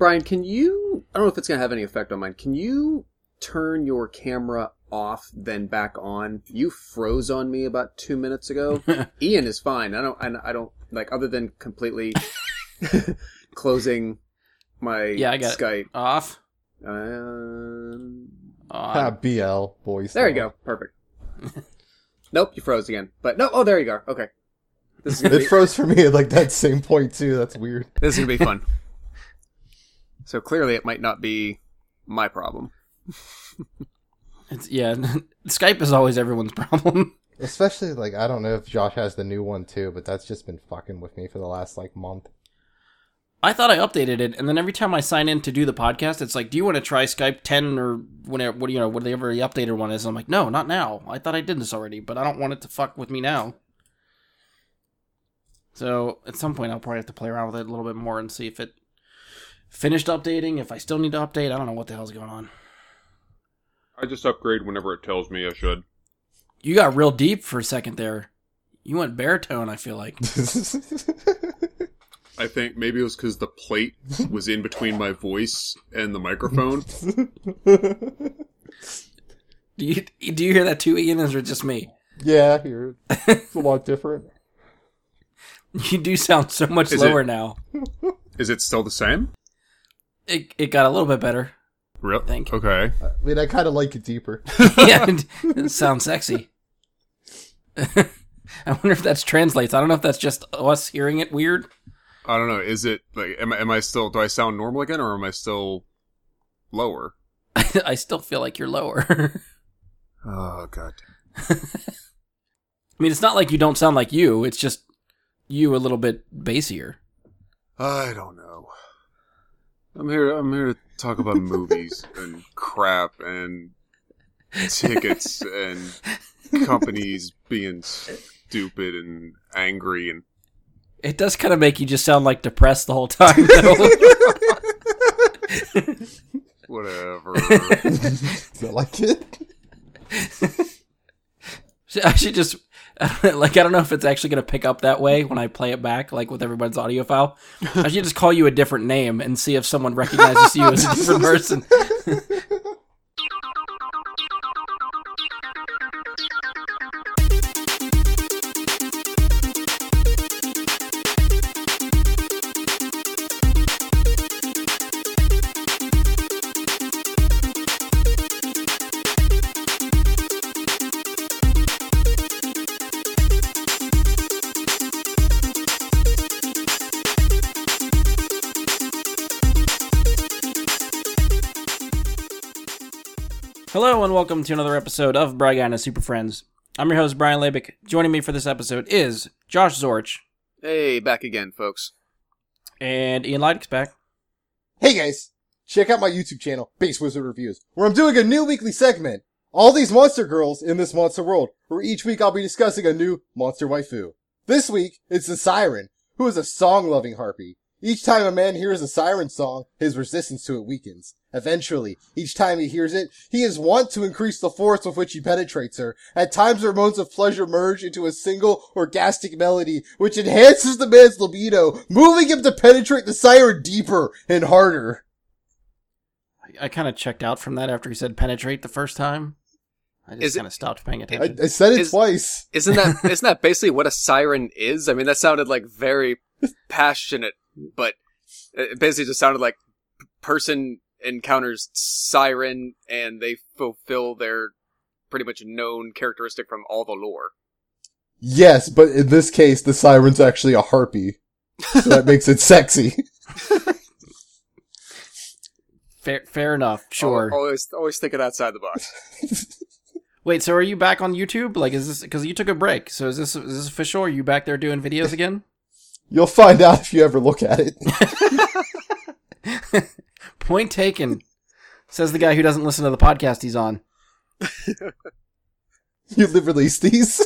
Brian, can you, I don't know if it's going to have any effect on mine, can you turn your camera off then back on? You froze on me about 2 minutes ago. Ian is fine. I don't, like, other than completely closing my Skype. Off. BL voice. There you go. Perfect. Nope, you froze again. But no, oh, there you go. Okay. It froze for me at like that same point too. That's weird. This is going to be fun. So clearly it might not be my problem. Skype is always everyone's problem. Especially, like, I don't know if Josh has the new one too, but that's just been fucking with me for the last, like, month. I thought I updated it, and then every time I sign in to do the podcast, it's like, do you want to try Skype 10 or whatever, you know, whatever the updated one is? And I'm like, no, not now. I thought I did this already, but I don't want it to fuck with me now. So at some point, I'll probably have to play around with it a little bit more and see if it finished updating, if I still need to update. I don't know what the hell's going on. I just upgrade whenever it tells me I should. You got real deep for a second there. You went baritone, I feel like. I think maybe it was because the plate was in between my voice and the microphone. Do you hear that too, Ian, or is it just me? Yeah, I hear it. It's a lot different. You do sound so much lower now. Is it still the same? It got a little bit better. Really? I think. Okay. I mean, I kind of like it deeper. Yeah, it sounds sexy. I wonder if that translates. I don't know if that's just us hearing it weird. I don't know. Is it like? Am I still? Do I sound normal again, or am I still lower? I still feel like you're lower. Oh god. I mean, it's not like you don't sound like you. It's just you a little bit bassier. I don't know. I'm here to talk about movies and crap and tickets and companies being stupid and angry, and it does kind of make you just sound like depressed the whole time, though. Whatever. Is that like it? I should just, like, I don't know if it's actually going to pick up that way when I play it back, like with everyone's audio file. I should just call you a different name and see if someone recognizes you as a different person. Hello and welcome to another episode of Brian and his Super Friends. I'm your host, Ian Leidick. Joining me for this episode is Josh Zorch. Hey, back again, folks. And Ian Leidick's back. Hey guys, check out my YouTube channel, Base Wizard Reviews, where I'm doing a new weekly segment, All These Monster Girls in This Monster World, where each week I'll be discussing a new monster waifu. This week, it's the Siren, who is a song-loving harpy. Each time a man hears a siren song, his resistance to it weakens. Eventually, each time he hears it, he is wont to increase the force with which he penetrates her. At times, her moans of pleasure merge into a single orgastic melody, which enhances the man's libido, moving him to penetrate the siren deeper and harder. I kind of checked out from that after he said penetrate the first time. I just kind of stopped paying attention. I said it twice. Isn't that basically what a siren is? I mean, that sounded like very passionate. But it basically just sounded like person encounters siren and they fulfill their pretty much known characteristic from all the lore. Yes, but in this case, the siren's actually a harpy. So that makes it sexy. Fair enough, sure. Always thinking outside the box. Wait, so are you back on YouTube? Like, is this because you took a break? So is this official? Are you back there doing videos again? You'll find out if you ever look at it. Point taken, says the guy who doesn't listen to the podcast he's on. You released these?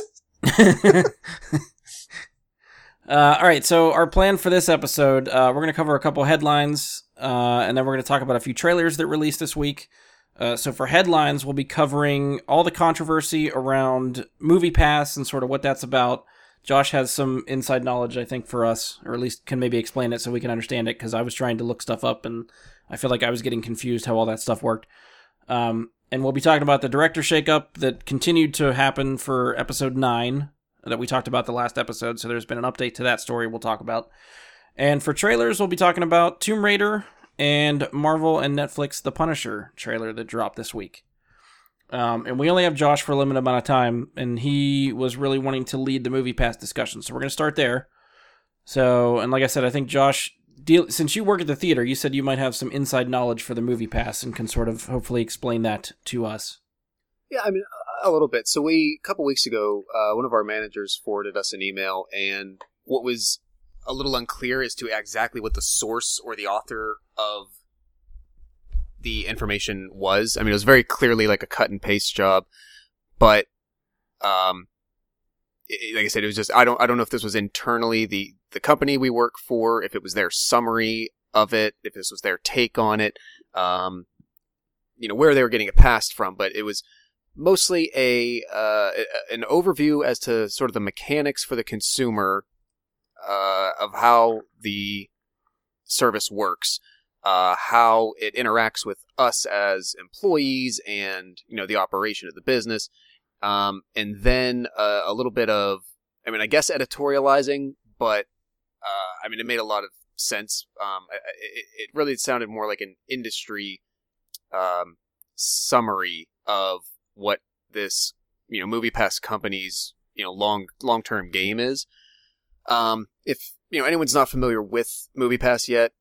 All right, so our plan for this episode, we're going to cover a couple headlines, and then we're going to talk about a few trailers that released this week. So for headlines, we'll be covering all the controversy around MoviePass and sort of what that's about. Josh has some inside knowledge, I think, for us, or at least can maybe explain it so we can understand it, because I was trying to look stuff up, and I feel like I was getting confused how all that stuff worked. And we'll be talking about the director shakeup that continued to happen for episode 9, that we talked about the last episode, so there's been an update to that story we'll talk about. And for trailers, we'll be talking about Tomb Raider and Marvel and Netflix The Punisher trailer that dropped this week. And we only have Josh for a limited amount of time, and he was really wanting to lead the MoviePass discussion, so we're going to start there. So, and like I said, I think Josh, since you work at the theater, you said you might have some inside knowledge for the MoviePass and can sort of hopefully explain that to us. Yeah, I mean, a little bit. So a couple weeks ago, one of our managers forwarded us an email, and what was a little unclear as to exactly what the source or the author of the information was. I mean, it was very clearly like a cut and paste job, but like I said, it was just I don't know if this was internally the company we work for, if it was their summary of it, if this was their take on it, where they were getting it passed from. But it was mostly an overview as to sort of the mechanics for the consumer of how the service works. How it interacts with us as employees and, the operation of the business. And then a little bit of, I mean, I guess editorializing, but, I mean, it made a lot of sense. It really sounded more like an industry summary of what this, MoviePass company's, long-term game is. If, anyone's not familiar with MoviePass yet,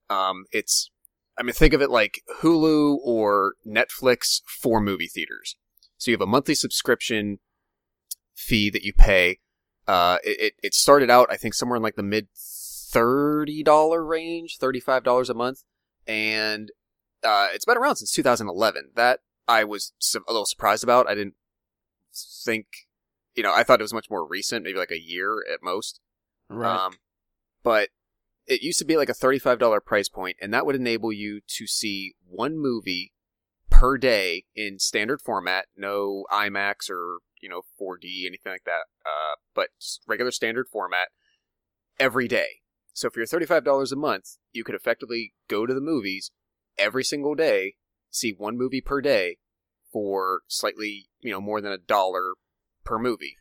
it's, I mean, think of it like Hulu or Netflix for movie theaters. So you have a monthly subscription fee that you pay. It started out, I think, somewhere in like the mid $30 range, $35 a month. And it's been around since 2011. That I was a little surprised about. I didn't think, I thought it was much more recent, maybe like a year at most. Right. But it used to be like a $35 price point, and that would enable you to see one movie per day in standard format, no IMAX or, 4D, anything like that, but regular standard format every day. So for your $35 a month, you could effectively go to the movies every single day, see one movie per day for slightly, more than $1 per movie.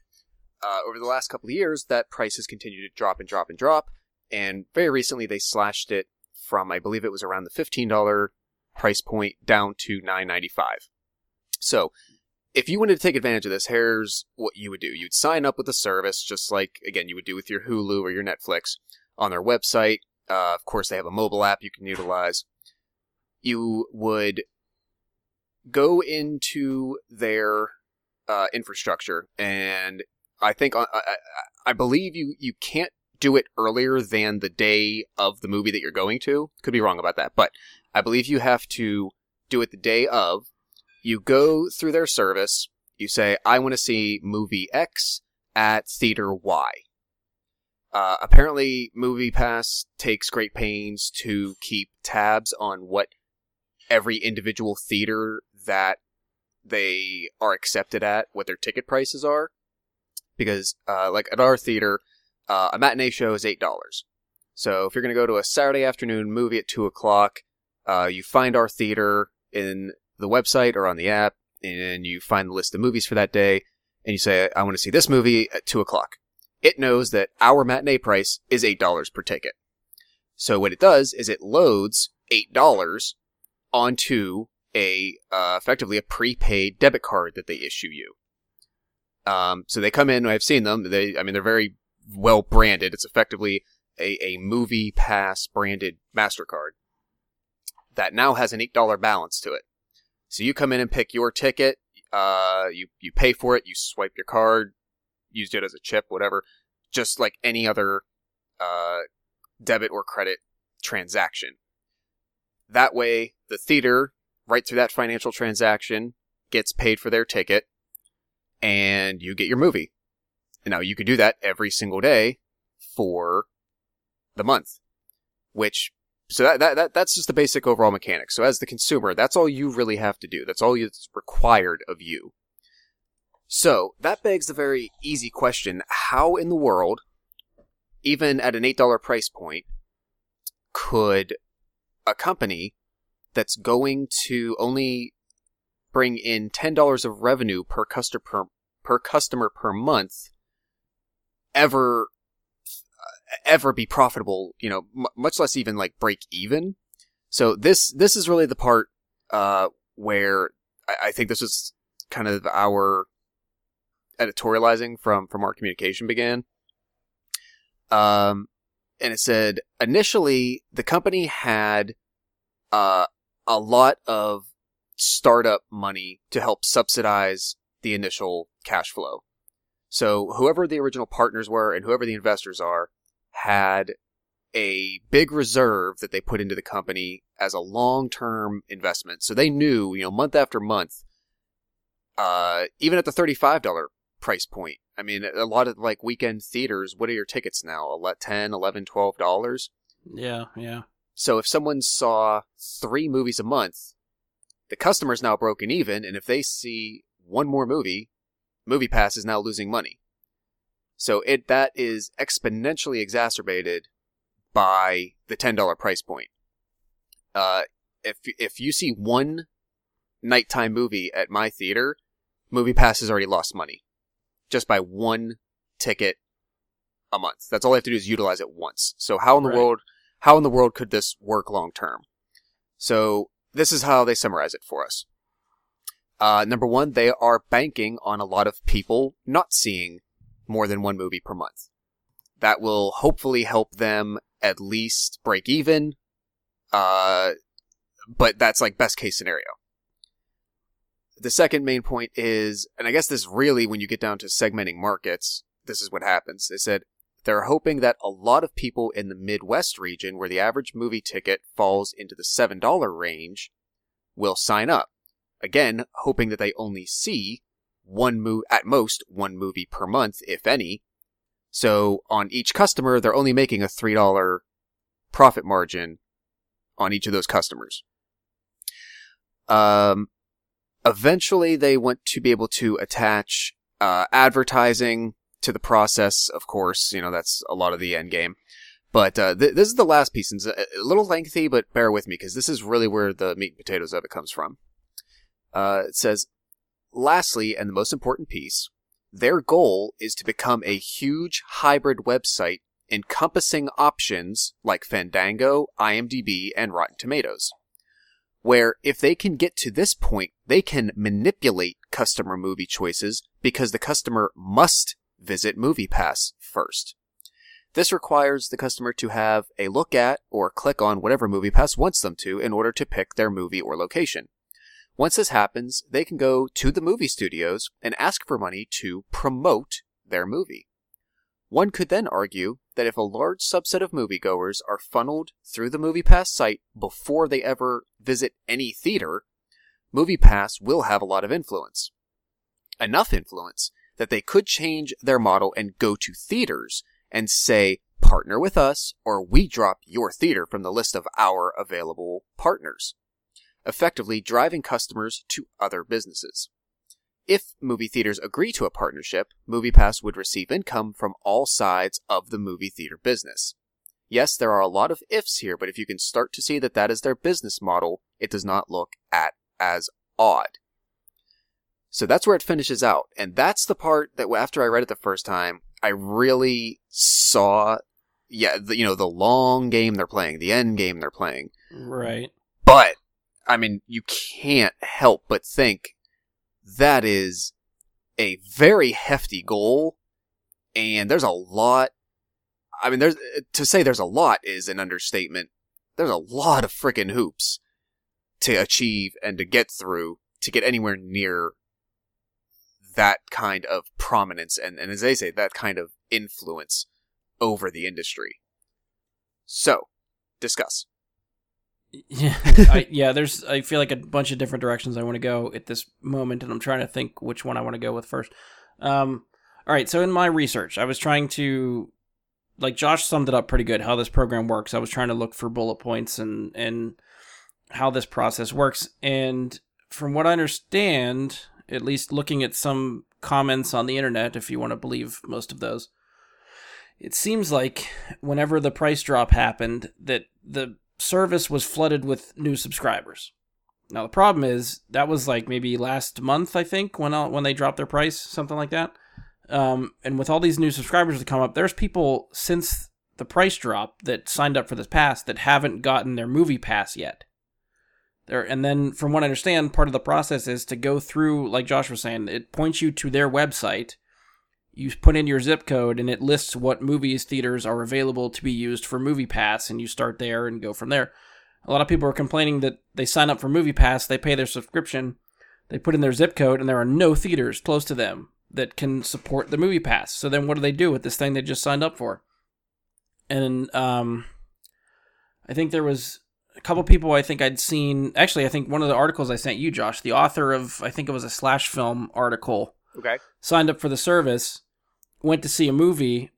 Over the last couple of years, that price has continued to drop and drop and drop. And very recently, they slashed it from, I believe it was around the $15 price point down to $9.95. So if you wanted to take advantage of this, here's what you would do. You'd sign up with the service, just like, again, you would do with your Hulu or your Netflix on their website. Of course, they have a mobile app you can utilize. You would go into their infrastructure. And I think, I believe you can't do it earlier than the day of the movie that you're going to. Could be wrong about that, but I believe you have to do it the day of. You go through their service. You say, I want to see movie X at theater Y. Apparently, MoviePass takes great pains to keep tabs on what every individual theater that they are accepted at, what their ticket prices are. Because, like at our theater, a matinee show is $8. So if you're going to go to a Saturday afternoon movie at 2 o'clock, you find our theater in the website or on the app, and you find the list of movies for that day, and you say, I want to see this movie at 2 o'clock. It knows that our matinee price is $8 per ticket. So what it does is it loads $8 onto effectively a prepaid debit card that they issue you. So they come in, I've seen them, they're very well branded. It's effectively a MoviePass branded MasterCard that now has an $8 balance to it. So you come in and pick your ticket, you pay for it, you swipe your card, used it as a chip, whatever, just like any other debit or credit transaction. That way, the theater, right through that financial transaction, gets paid for their ticket, and you get your movie. Now, you could do that every single day for the month, that's just the basic overall mechanics. So as the consumer, that's all you really have to do. That's all that's required of you. So that begs the very easy question, how in the world even at an $8 price point, could a company that's going to only bring in $10 of revenue per customer per month ever be profitable, you know, much less even like break even. So this is really the part where I think this is kind of our editorializing from our communication began. And it said, initially, the company had a lot of startup money to help subsidize the initial cash flow. So whoever the original partners were and whoever the investors are had a big reserve that they put into the company as a long-term investment. So they knew, you know, month after month, even at the $35 price point. I mean, a lot of like weekend theaters, what are your tickets now? $10, $11, $12? Yeah. So if someone saw 3 movies a month, the customer's now broken even, and if they see one more movie, MoviePass is now losing money. So that is exponentially exacerbated by the $10 price point. If you see one nighttime movie at my theater, MoviePass has already lost money just by one ticket a month. That's all I have to do is utilize it once. So how in the world could this work long term? So this is how they summarize it for us. Number one, they are banking on a lot of people not seeing more than one movie per month. That will hopefully help them at least break even. But that's like best case scenario. The second main point is, and I guess this really, when you get down to segmenting markets, this is what happens. They said they're hoping that a lot of people in the Midwest region, where the average movie ticket falls into the $7 range, will sign up. Again, hoping that they only see at most one movie per month, if any. So on each customer, they're only making a $3 profit margin on each of those customers. Eventually, they want to be able to attach advertising to the process. Of course, you know, that's a lot of the end game. But this is the last piece. It's a little lengthy, but bear with me because this is really where the meat and potatoes of it comes from. It says, lastly, and the most important piece, their goal is to become a huge hybrid website encompassing options like Fandango, IMDb, and Rotten Tomatoes, where if they can get to this point, they can manipulate customer movie choices because the customer must visit MoviePass first. This requires the customer to have a look at or click on whatever MoviePass wants them to in order to pick their movie or location. Once this happens, they can go to the movie studios and ask for money to promote their movie. One could then argue that if a large subset of moviegoers are funneled through the MoviePass site before they ever visit any theater, MoviePass will have a lot of influence. Enough influence that they could change their model and go to theaters and say, partner with us or we drop your theater from the list of our available partners, effectively driving customers to other businesses. If movie theaters agree to a partnership, MoviePass would receive income from all sides of the movie theater business. Yes, there are a lot of ifs here, but if you can start to see that that is their business model, it does not look as odd. So that's where it finishes out, and that's the part that after I read it the first time, I really saw, the long game they're playing, the end game they're playing. Right. But I mean, you can't help but think that is a very hefty goal, and there's a lot. I mean, there's a lot is an understatement. There's a lot of freaking hoops to achieve and to get through to get anywhere near that kind of prominence and as they say, that kind of influence over the industry. So, discuss. Yeah, I feel like a bunch of different directions I want to go at this moment, and I'm trying to think which one I want to go with first. All right, so in my research, I was trying to, like Josh summed it up pretty good, how this program works. I was trying to look for bullet points and how this process works. And from what I understand, at least looking at some comments on the internet, if you want to believe most of those, It seems like whenever the price drop happened, that the service was flooded with new subscribers. Now, the problem is that was like maybe last month, I think, when they dropped their price, something like that. And with all these new subscribers that come up, there's people since the price drop that signed up for this pass that haven't gotten their movie pass yet. And then from what I understand, part of the process is to go through, like Josh was saying, it points you to their website. You put in your zip code and it lists what movies, theaters are available to be used for MoviePass, and you start there and go from there. A lot of people are complaining that they sign up for MoviePass, they pay their subscription, they put in their zip code, and there are no theaters close to them that can support the MoviePass. So then what do they do with this thing they just signed up for? And I think there was a couple people I'd seen... Actually, I think one of the articles I sent you, Josh, the author of, I think it was a Slash Film article, okay, signed up for the service, went to see a movie,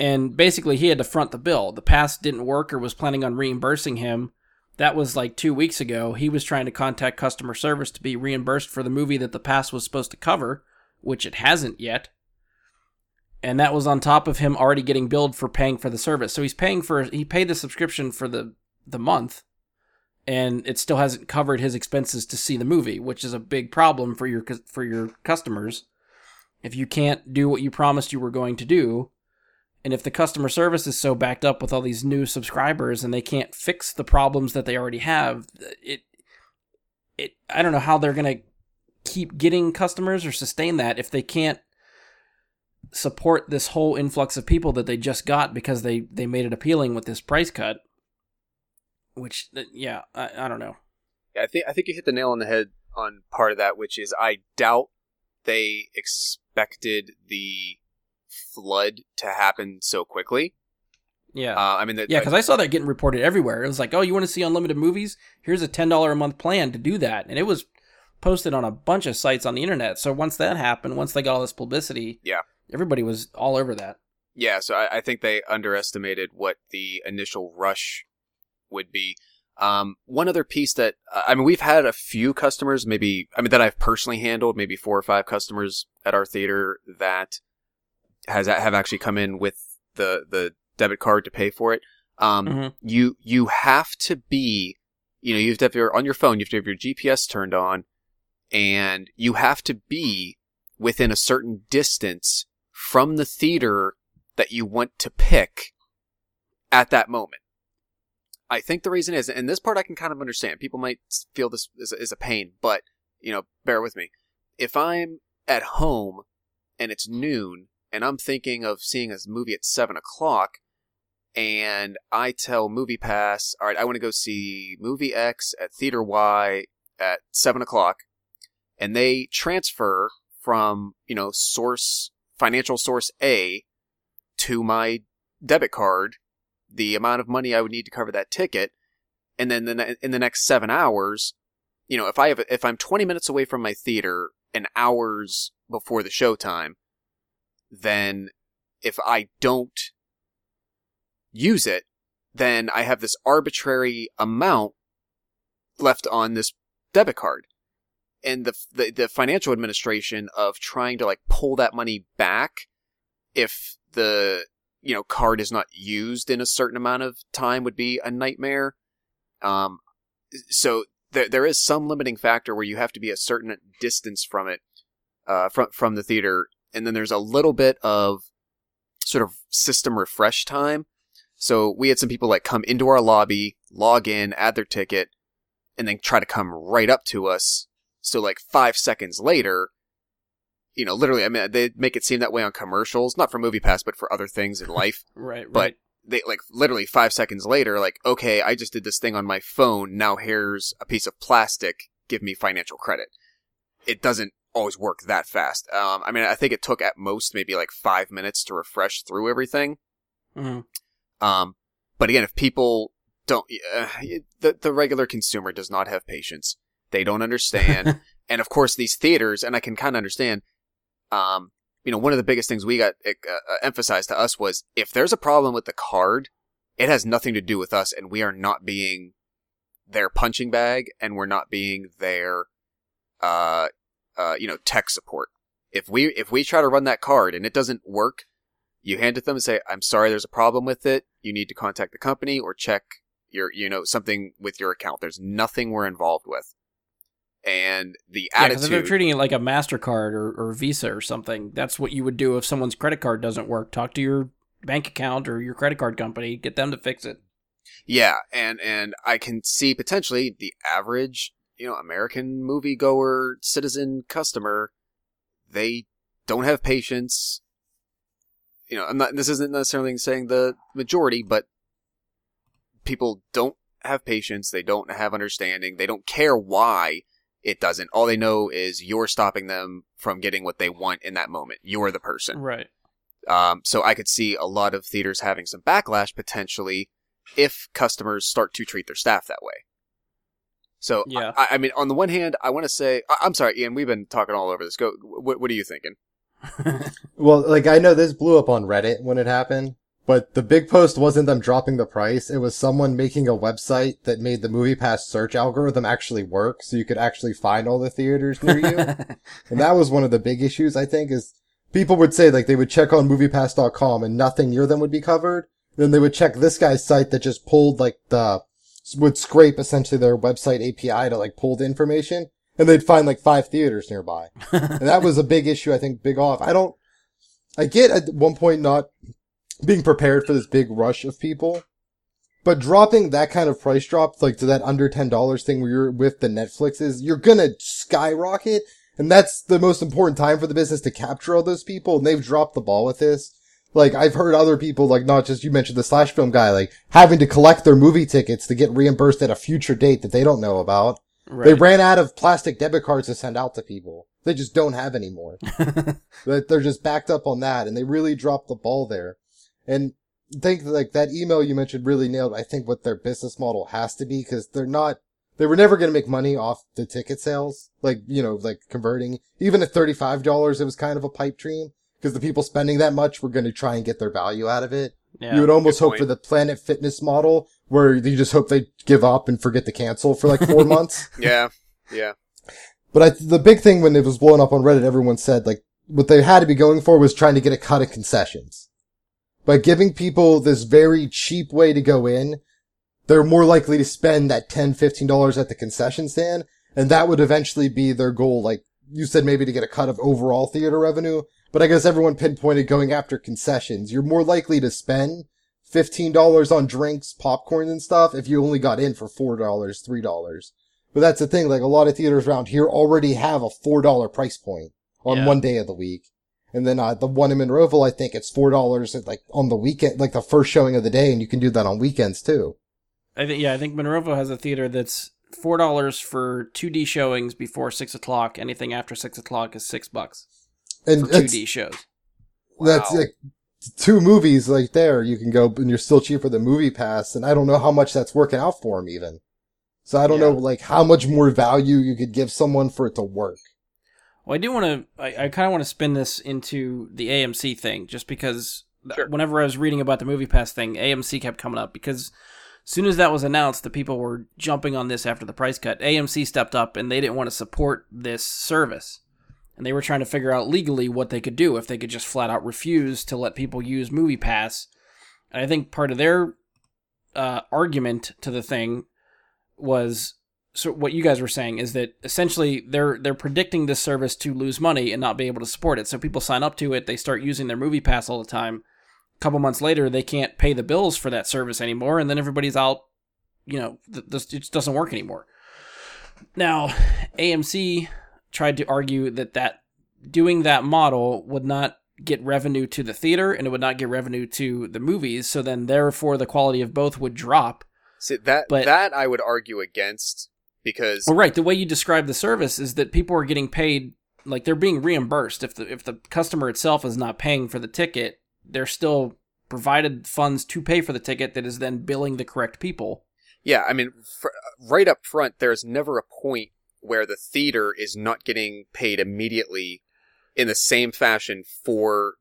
and basically he had to front the bill. The pass didn't work or was planning on reimbursing him. That was like 2 weeks ago. He was trying to contact customer service to be reimbursed for the movie that the pass was supposed to cover, which it hasn't yet. And that was on top of him already getting billed for paying for the service. So he paid the subscription for the month, and it still hasn't covered his expenses to see the movie, which is a big problem for your customers. If you can't do what you promised you were going to do, and if the customer service is so backed up with all these new subscribers and they can't fix the problems that they already have, I don't know how they're going to keep getting customers or sustain that if they can't support this whole influx of people that they just got because they made it appealing with this price cut. Which, yeah, I don't know. Yeah, I think you hit the nail on the head on part of that, which is I doubt they expected the flood to happen so quickly. Yeah. Because I saw that getting reported everywhere. It was like, oh, you want to see unlimited movies? Here's a $10 a month plan to do that. And it was posted on a bunch of sites on the internet. So once that happened, once they got all this publicity, yeah, everybody was all over that. Yeah, so I think they underestimated what the initial rush would be. One other piece that, we've had a few customers, that I've personally handled, maybe 4 or 5 customers at our theater that have actually come in with the debit card to pay for it. Mm-hmm. You have to be, you have to have on your phone, you have to have your GPS turned on, and you have to be within a certain distance from the theater that you want to pick at that moment. I think the reason is, and this part I can kind of understand, people might feel this is a pain, but, bear with me. If I'm at home and it's noon and I'm thinking of seeing a movie at 7 o'clock and I tell MoviePass, all right, I want to go see movie X at Theater Y at 7 o'clock, and they transfer from, financial source A to my debit card the amount of money I would need to cover that ticket, and then in the next 7 hours, if I'm 20 minutes away from my theater and hours before the showtime, then if I don't use it, then I have this arbitrary amount left on this debit card. And the financial administration of trying to pull that money back if the card is not used in a certain amount of time would be a nightmare. So there is some limiting factor where you have to be a certain distance from it, from the theater. And then there's a little bit of sort of system refresh time. So we had some people come into our lobby, log in, add their ticket, and then try to come right up to us. So 5 seconds later, literally, they make it seem that way on commercials, not for MoviePass, but for other things in life. Right. But they literally 5 seconds later, okay, I just did this thing on my phone. Now here's a piece of plastic. Give me financial credit. It doesn't always work that fast. I think it took at most maybe 5 minutes to refresh through everything. Mm-hmm. But again, if people don't, the regular consumer does not have patience. They don't understand. And of course, these theaters, and I can kind of understand. One of the biggest things we got emphasized to us was if there's a problem with the card, it has nothing to do with us, and we are not being their punching bag, and we're not being their, tech support. If we try to run that card and it doesn't work, You hand it them and say, I'm sorry, there's a problem with it. You need to contact the company or check your, you know, something with your account. There's nothing we're involved with. And the attitude... Yeah, because if they're treating it like a MasterCard or Visa or something, that's what you would do if someone's credit card doesn't work. Talk to your bank account or your credit card company, get them to fix it. Yeah, and I can see potentially the average, you know, American moviegoer, citizen, customer, they don't have patience. You know, I'm not. This isn't necessarily saying the majority, but people don't have patience. They don't have understanding. They don't care why it doesn't. All they know is you're stopping them from getting what they want in that moment. You're the person, right? So I could see a lot of theaters having some backlash potentially if customers start to treat their staff that way. So yeah. I mean, on the one hand, I want to say, I'm sorry, Ian. We've been talking all over this. Go. What are you thinking? Well, like, I know this blew up on Reddit when it happened, but the big post wasn't them dropping the price. It was someone making a website that made the MoviePass search algorithm actually work, so you could actually find all the theaters near you. And that was one of the big issues, I think, is people would say, like, they would check on MoviePass.com and nothing near them would be covered. Then they would check this guy's site that just pulled, like, would scrape, essentially, their website API to, like, pull the information. And they'd find like 5 theaters nearby. And that was a big issue, I think, big off. I get at one point not being prepared for this big rush of people, but dropping that kind of price drop, like to that under $10 thing where you're with the Netflixes, you're gonna skyrocket. And that's the most important time for the business to capture all those people. And they've dropped the ball with this. Like, I've heard other people, like, not just, you mentioned the slash film guy, like having to collect their movie tickets to get reimbursed at a future date that they don't know about. Right. They ran out of plastic debit cards to send out to people. They just don't have any more. But they're just backed up on that, and they really dropped the ball there. And I think, like, that email you mentioned really nailed, I think, what their business model has to be, because they were never going to make money off the ticket sales, like, you know, like converting. Even at $35, it was kind of a pipe dream, because the people spending that much were going to try and get their value out of it. Yeah, you would almost hope for the Planet Fitness model, where you just hope they give up and forget to cancel for like 4 months. Yeah, yeah. But the big thing when it was blowing up on Reddit, everyone said, like, what they had to be going for was trying to get a cut of concessions. By giving people this very cheap way to go in, they're more likely to spend that $10, $15 at the concession stand, and that would eventually be their goal, like you said, maybe to get a cut of overall theater revenue. But I guess everyone pinpointed going after concessions. You're more likely to spend $15 on drinks, popcorn, and stuff if you only got in for $4, $3. But that's the thing, like, a lot of theaters around here already have a $4 price point on one day of the week. And then the one in Monroeville, I think it's $4 at, like, on the weekend, like the first showing of the day, and you can do that on weekends too. I think Monroeville has a theater that's $4 for 2D showings before 6 o'clock. Anything after 6 o'clock is $6. And for 2D shows. Wow. That's like 2 movies right there. You can go, and you're still cheaper than MoviePass. And I don't know how much that's working out for them even. So I don't know, like, how much more value you could give someone for it to work. Well, I do want to, I kind of want to spin this into the AMC thing, just because whenever I was reading about the MoviePass thing, AMC kept coming up, because as soon as that was announced, the people were jumping on this after the price cut. AMC stepped up, and they didn't want to support this service. And they were trying to figure out legally what they could do, if they could just flat out refuse to let people use MoviePass. And I think part of their argument to the thing was, so what you guys were saying is that essentially they're predicting this service to lose money and not be able to support it. So people sign up to it, they start using their MoviePass all the time. A couple months later, they can't pay the bills for that service anymore, and then everybody's out, you know, it just doesn't work anymore. Now, AMC tried to argue that doing that model would not get revenue to the theater, and it would not get revenue to the movies, so then therefore the quality of both would drop. See, that I would argue against, because... Well, right, the way you describe the service is that people are getting paid, like, they're being reimbursed. If the customer itself is not paying for the ticket, they're still provided funds to pay for the ticket that is then billing the correct people. Yeah, I mean, right up front, there's never a point where the theater is not getting paid immediately in the same fashion for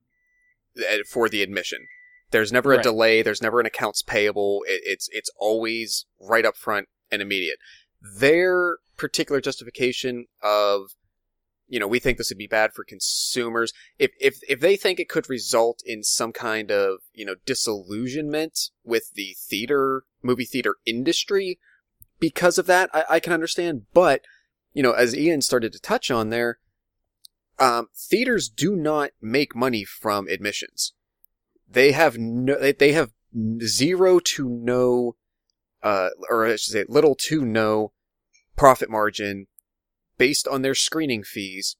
the admission. There's never a delay. There's never an accounts payable. It's always right up front and immediate. Their particular justification of you know, we think this would be bad for consumers. If they think it could result in some kind of, you know, disillusionment with the movie theater industry because of that, I can understand. But, you know, as Ian started to touch on there, theaters do not make money from admissions. They have zero to no, or I should say little to no profit margin based on their screening fees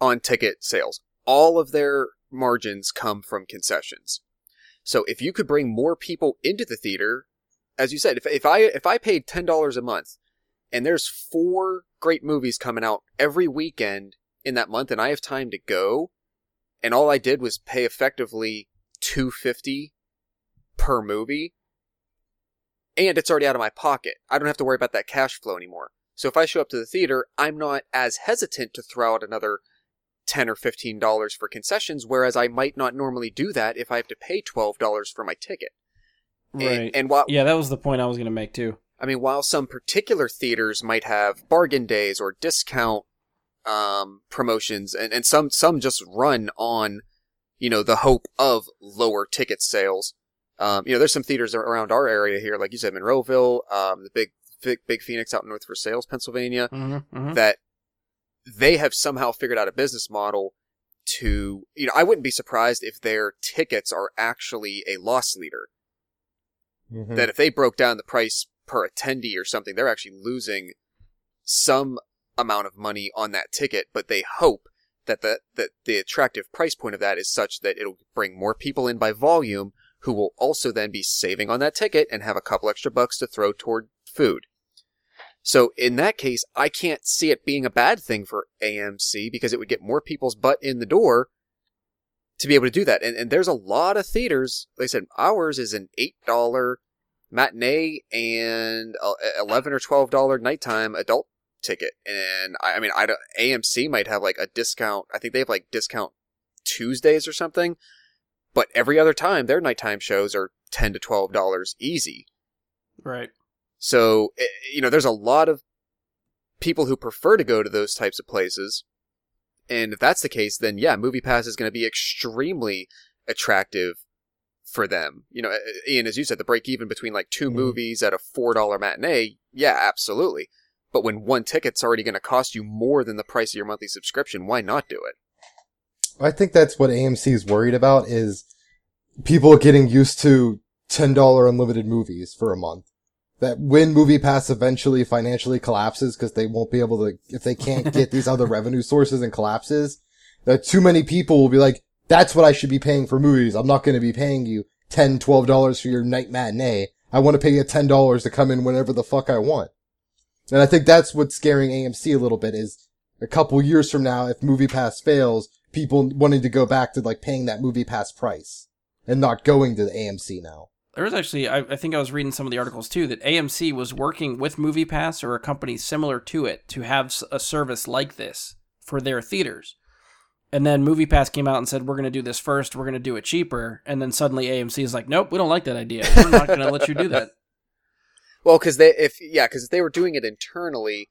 on ticket sales. All of their margins come from concessions. So if you could bring more people into the theater, as you said, if I paid $10 a month and there's 4 great movies coming out every weekend in that month and I have time to go, and all I did was pay effectively $2.50 per movie, and it's already out of my pocket. I don't have to worry about that cash flow anymore. So if I show up to the theater, I'm not as hesitant to throw out another $10 or $15 for concessions, whereas I might not normally do that if I have to pay $12 for my ticket. Right. And while, yeah, that was the point I was going to make too. I mean, while some particular theaters might have bargain days or discount promotions, and some just run on, you know, the hope of lower ticket sales. You know, there's some theaters around our area here, like you said, Monroeville, the big Phoenix out north for sales, Pennsylvania, that they have somehow figured out a business model to, you know, I wouldn't be surprised if their tickets are actually a loss leader. Mm-hmm. That if they broke down the price per attendee or something, they're actually losing some amount of money on that ticket, but they hope that the attractive price point of that is such that it'll bring more people in by volume who will also then be saving on that ticket and have a couple extra bucks to throw toward food. So in that case, I can't see it being a bad thing for AMC because it would get more people's butt in the door to be able to do that. And there's a lot of theaters, like I said, ours is an $8 matinee and $11 or $12 nighttime adult ticket. And I mean, AMC might have like a discount. I think they have like discount Tuesdays or something, but every other time their nighttime shows are $10 to $12 easy. Right. So, you know, there's a lot of people who prefer to go to those types of places. And if that's the case, then yeah, MoviePass is going to be extremely attractive for them. You know, Ian, as you said, the break even between like 2 movies at a $4 matinee. Yeah, absolutely. But when one ticket's already going to cost you more than the price of your monthly subscription, why not do it? I think that's what AMC is worried about, is people getting used to $10 unlimited movies for a month. That when MoviePass eventually financially collapses, because they won't be able to, if they can't get these other revenue sources and collapses, that too many people will be like, that's what I should be paying for movies. I'm not going to be paying you $10, $12 for your night matinee. I want to pay you $10 to come in whenever the fuck I want. And I think that's what's scaring AMC a little bit, is a couple years from now, if MoviePass fails, people wanting to go back to like paying that MoviePass price and not going to the AMC now. There was actually, I think I was reading some of the articles too, that AMC was working with MoviePass or a company similar to it to have a service like this for their theaters. And then MoviePass came out and said, we're going to do this first, we're going to do it cheaper. And then suddenly AMC is like, nope, we don't like that idea. We're not going to let you do that. Well, because if they were doing it internally,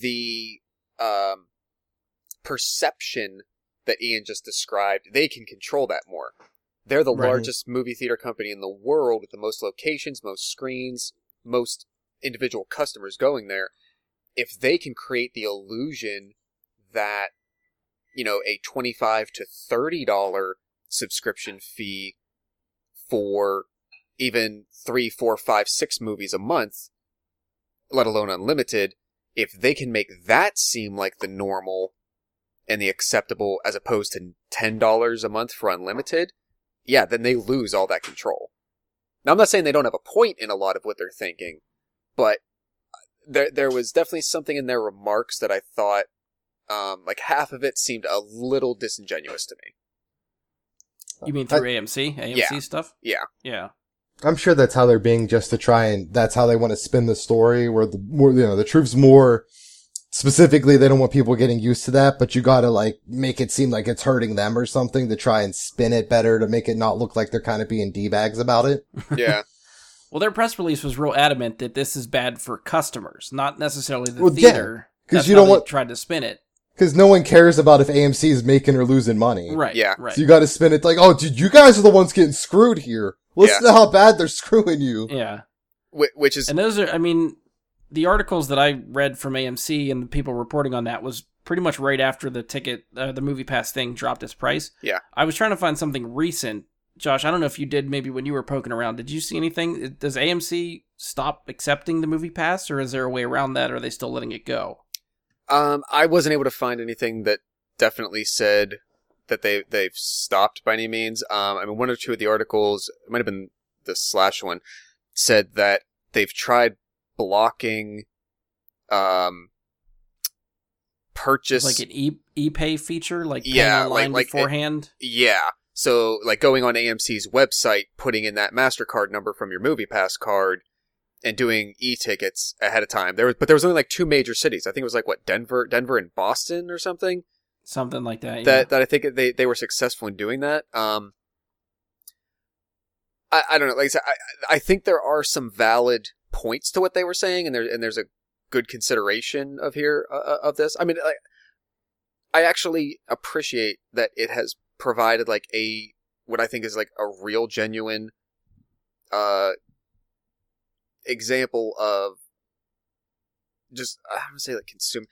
the perception that Ian just described, they can control that more. They're the largest movie theater company in the world with the most locations, most screens, most individual customers going there. If they can create the illusion that, you know, a $25 to $30 subscription fee for even 3, 4, 5, 6 movies a month, let alone unlimited, if they can make that seem like the normal and the acceptable as opposed to $10 a month for unlimited, yeah, then they lose all that control. Now, I'm not saying they don't have a point in a lot of what they're thinking, but there was definitely something in their remarks that I thought, like half of it seemed a little disingenuous to me. You mean through AMC yeah. stuff? Yeah. Yeah. I'm sure that's how they're being, just to try and that's how they want to spin the story, where the more, you know, the truth's more specifically, they don't want people getting used to that, but you gotta like make it seem like it's hurting them or something to try and spin it better to make it not look like they're kind of being D-bags about it. Yeah. Well, their press release was real adamant that this is bad for customers, not necessarily the theater. Because you don't want tried to spin it. Because no one cares about if AMC is making or losing money. Right. Yeah. Right. So you got to spin it like, oh, dude, you guys are the ones getting screwed here. Listen to how bad they're screwing you. Yeah. Which is... And those are, I mean, the articles that I read from AMC and the people reporting on that was pretty much right after the ticket, the MoviePass thing dropped its price. Yeah. I was trying to find something recent. Josh, I don't know if you did maybe when you were poking around. Did you see anything? Does AMC stop accepting the MoviePass, or is there a way around that, or are they still letting it go? I wasn't able to find anything that definitely said that they've stopped by any means. I mean, one or two of the articles, it might have been the Slash one, said that they've tried blocking purchase... Like an e-pay feature? Like paying online beforehand? So, like, going on AMC's website, putting in that MasterCard number from your MoviePass card, and doing e-tickets ahead of time. There was only, like, two major cities. I think it was, like, what, Denver and Boston or something? Something like that, yeah. That I think they were successful in doing that. I don't know. Like I said, I think there are some valid points to what they were saying, and there's a good consideration of this. I mean, I actually appreciate that it has provided like what I think is like a real genuine example of just, I don't want to say like consume.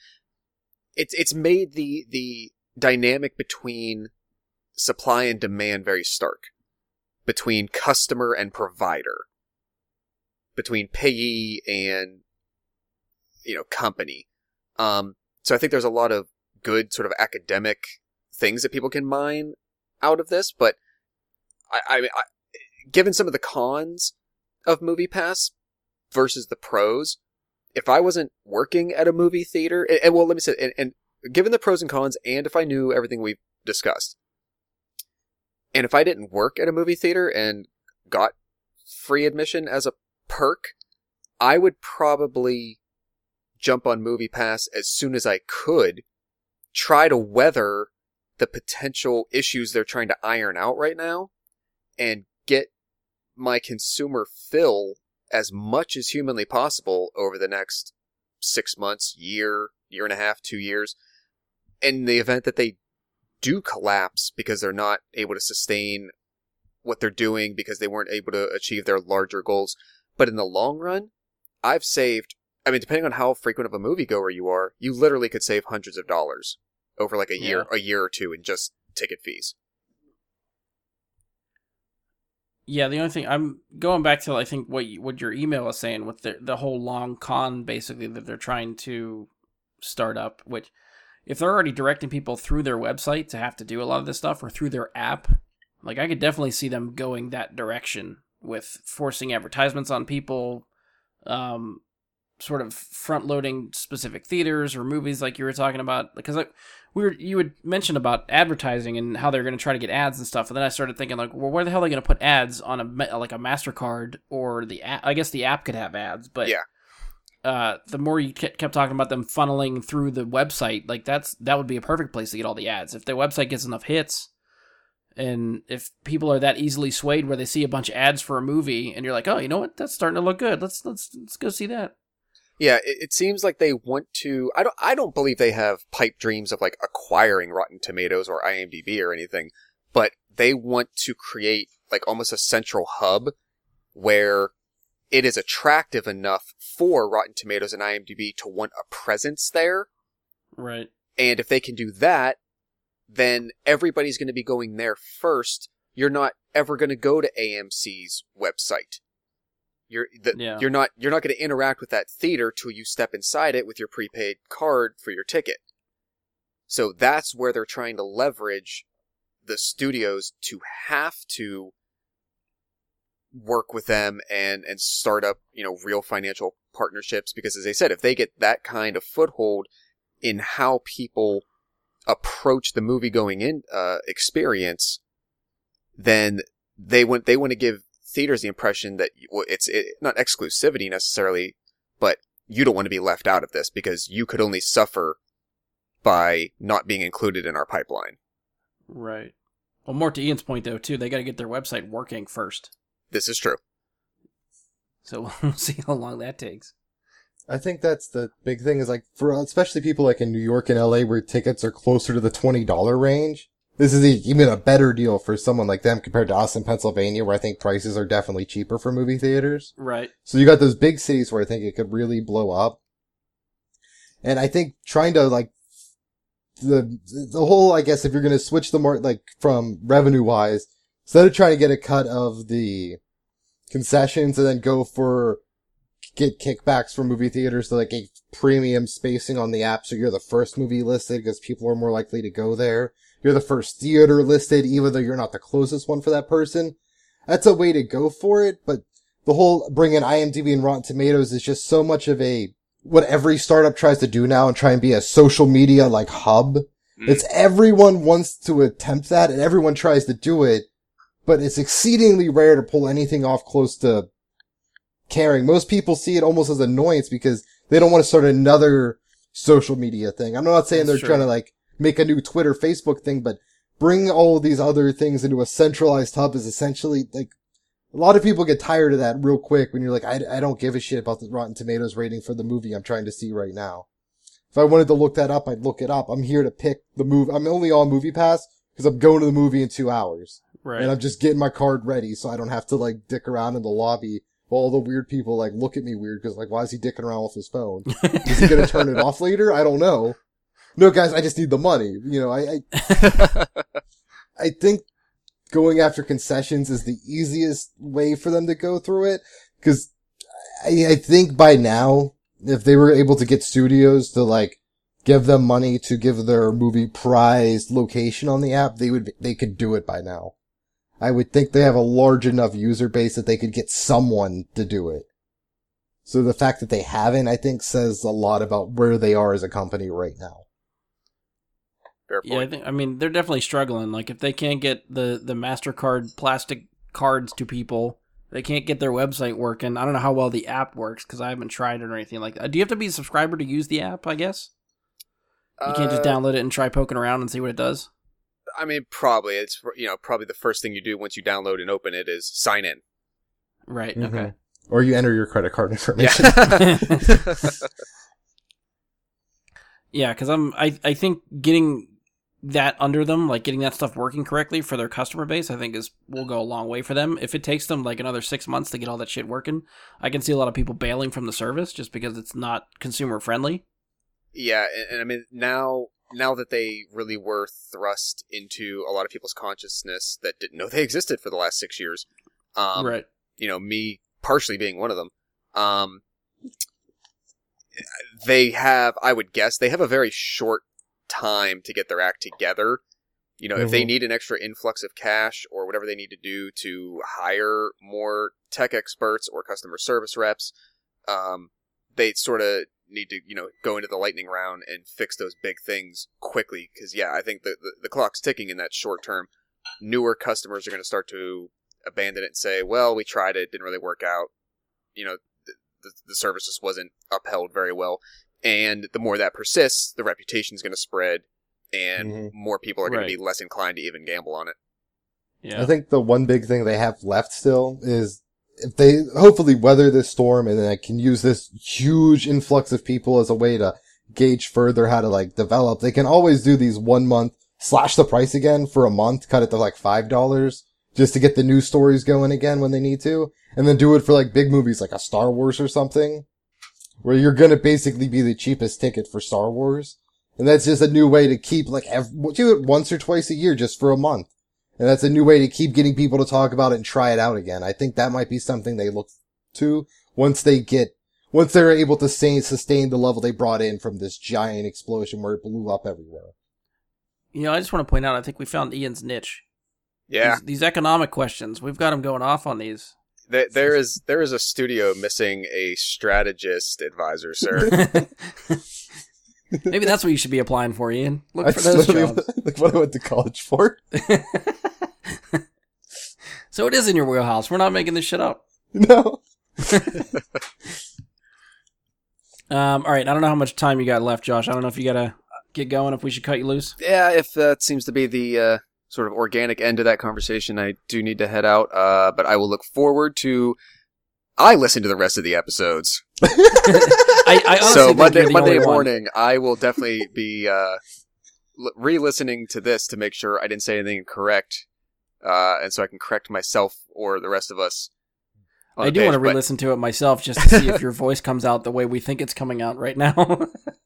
It's made the dynamic between supply and demand very stark, between customer and provider, between payee and, you know, company. So I think there's a lot of good sort of academic things that people can mine out of this, but I given some of the cons of MoviePass versus the pros, if I wasn't working at a movie theater, and given the pros and cons, and if I knew everything we've discussed, and if I didn't work at a movie theater and got free admission as a perk, I would probably jump on MoviePass as soon as I could, try to weather the potential issues they're trying to iron out right now, and get my consumer fill as much as humanly possible over the next 6 months, year and a half, 2 years, in the event that they do collapse because they're not able to sustain what they're doing because they weren't able to achieve their larger goals. But in the long run, I've saved, I mean, depending on how frequent of a moviegoer you are, you literally could save hundreds of dollars over like a year or two in just ticket fees. Yeah, the only thing I'm going back to, I think what your email is saying with the whole long con basically that they're trying to start up, which if they're already directing people through their website to have to do a lot of this stuff or through their app, like I could definitely see them going that direction with forcing advertisements on people, sort of front-loading specific theaters or movies like you were talking about, because you had mentioned about advertising and how they're going to try to get ads and stuff, and then I started thinking, like, well, where the hell are they going to put ads on a MasterCard or the app? I guess the app could have ads, but the more you kept talking about them funneling through the website, like that would be a perfect place to get all the ads. If the website gets enough hits, and if people are that easily swayed where they see a bunch of ads for a movie, and you're like, oh, you know what? That's starting to look good. Let's go see that. Yeah, it seems like they want to... I don't believe they have pipe dreams of like acquiring Rotten Tomatoes or IMDb or anything, but they want to create like almost a central hub where it is attractive enough for Rotten Tomatoes and IMDb to want a presence there. Right. And if they can do that, then everybody's going to be going there first. You're not ever going to go to AMC's website. You're not going to interact with that theater till you step inside it with your prepaid card for your ticket. So that's where they're trying to leverage the studios to have to work with them and start up, you know, real financial partnerships. Because as I said, if they get that kind of foothold in how people approach the movie going in experience, then they want to give theaters the impression that, well, it's not exclusivity necessarily, but you don't want to be left out of this because you could only suffer by not being included in our pipeline. Right. Well, more to Ian's point though too, they got to get their website working first. This is true. So we'll see how long that takes. I think that's the big thing, is like, for especially people like in New York and LA where tickets are closer to the $20 range, this is even a better deal for someone like them compared to us in Pennsylvania, where I think prices are definitely cheaper for movie theaters. Right. So you got those big cities where I think it could really blow up. And I think trying to, like, the whole, I guess, if you're going to switch the market, like, from revenue-wise, instead of trying to get a cut of the concessions and then go for get kickbacks from movie theaters to, like, a premium spacing on the app, so you're the first movie listed because people are more likely to go there. You're the first theater listed, even though you're not the closest one for that person. That's a way to go for it, but the whole bring in IMDb and Rotten Tomatoes is just so much of a what every startup tries to do now and try and be a social media, like, hub. It's everyone wants to attempt that, and everyone tries to do it, but it's exceedingly rare to pull anything off close to caring. Most people see it almost as annoyance because they don't want to start another social media thing. I'm not saying they're trying to, like, make a new Twitter, Facebook thing, but bring all these other things into a centralized hub is essentially, like, a lot of people get tired of that real quick when you're like, I don't give a shit about the Rotten Tomatoes rating for the movie I'm trying to see right now. If I wanted to look that up, I'd look it up. I'm here to pick the movie. I'm only on MoviePass because I'm going to the movie in 2 hours. Right. And I'm just getting my card ready so I don't have to, like, dick around in the lobby while all the weird people, like, look at me weird because, like, why is he dicking around with his phone? Is he going to turn it off later? I don't know. No, guys, I just need the money. You know, I think going after concessions is the easiest way for them to go through it, because I think by now, if they were able to get studios to, like, give them money to give their movie prized location on the app, they could do it by now. I would think they have a large enough user base that they could get someone to do it. So the fact that they haven't, I think, says a lot about where they are as a company right now. Yeah, I mean, they're definitely struggling. Like, if they can't get the MasterCard plastic cards to people, they can't get their website working. I don't know how well the app works because I haven't tried it or anything like that. Do you have to be a subscriber to use the app, I guess? You can't just download it and try poking around and see what it does? I mean, probably. It's, you know, probably the first thing you do once you download and open it is sign in. Right, mm-hmm. Okay. Or you enter your credit card information. Yeah. Yeah, because I think getting that under them, like getting that stuff working correctly for their customer base, I think will go a long way for them. If it takes them like another 6 months to get all that shit working, I can see a lot of people bailing from the service just because it's not consumer friendly. Yeah, and I mean, now that they really were thrust into a lot of people's consciousness that didn't know they existed for the last 6 years, right? You know, me partially being one of them. They have, I would guess, they have a very short time to get their act together. You know, mm-hmm. If they need an extra influx of cash or whatever they need to do to hire more tech experts or customer service reps, they sort of need to, you know, go into the lightning round and fix those big things quickly. Because, yeah, I think the clock's ticking in that short term. Newer customers are going to start to abandon it and say, well, we tried it, didn't really work out. You know, the service just wasn't upheld very well. And the more that persists, the reputation's going to spread, and mm-hmm. more people are going to be less inclined to even gamble on it. Yeah. I think the one big thing they have left still is if they hopefully weather this storm and then I can use this huge influx of people as a way to gauge further how to, like, develop. They can always do these 1 month, slash the price again for a month, cut it to like $5 just to get the news stories going again when they need to, and then do it for like big movies like a Star Wars or something, where you're going to basically be the cheapest ticket for Star Wars. And that's just a new way to keep, like, do it once or twice a year just for a month. And that's a new way to keep getting people to talk about it and try it out again. I think that might be something they look to once they're able to sustain the level they brought in from this giant explosion where it blew up everywhere. You know, I just want to point out, I think we found Ian's niche. Yeah. These economic questions, we've got him going off on these. There is a studio missing a strategist advisor, sir. Maybe that's what you should be applying for, Ian. Look for those jobs. Like what I went to college for. So it is in your wheelhouse. We're not making this shit up. No. All right. I don't know how much time you got left, Josh. I don't know if you got to get going, if we should cut you loose. Yeah, if that seems to be the... sort of organic end to that conversation. I do need to head out, but I will look forward to... I listen to the rest of the episodes. So Monday morning, I will definitely be re-listening to this to make sure I didn't say anything incorrect, and so I can correct myself or the rest of us. I do want to re-listen to it myself just to see if your voice comes out the way we think it's coming out right now.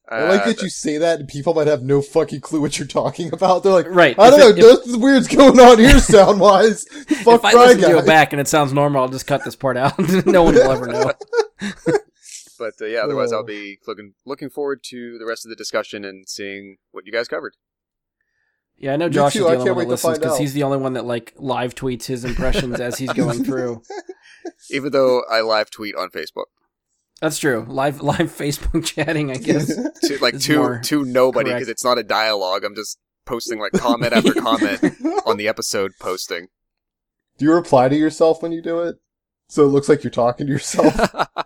I like that you say that, and people might have no fucking clue what you're talking about. They're like, right, I don't know, nothing weird's going on here sound-wise. Fuck Fry Guy. If I listen to it back and it sounds normal, I'll just cut this part out. No one will ever know. But yeah, otherwise I'll be looking forward to the rest of the discussion and seeing what you guys covered. Yeah, I know Josh is the only one that listens because he's the only one that like live tweets his impressions as he's going through. Even though I live tweet on Facebook. That's true. Live Facebook chatting, I guess. to nobody, because it's not a dialogue. I'm just posting like comment after comment on the episode posting. Do you reply to yourself when you do it? So it looks like you're talking to yourself.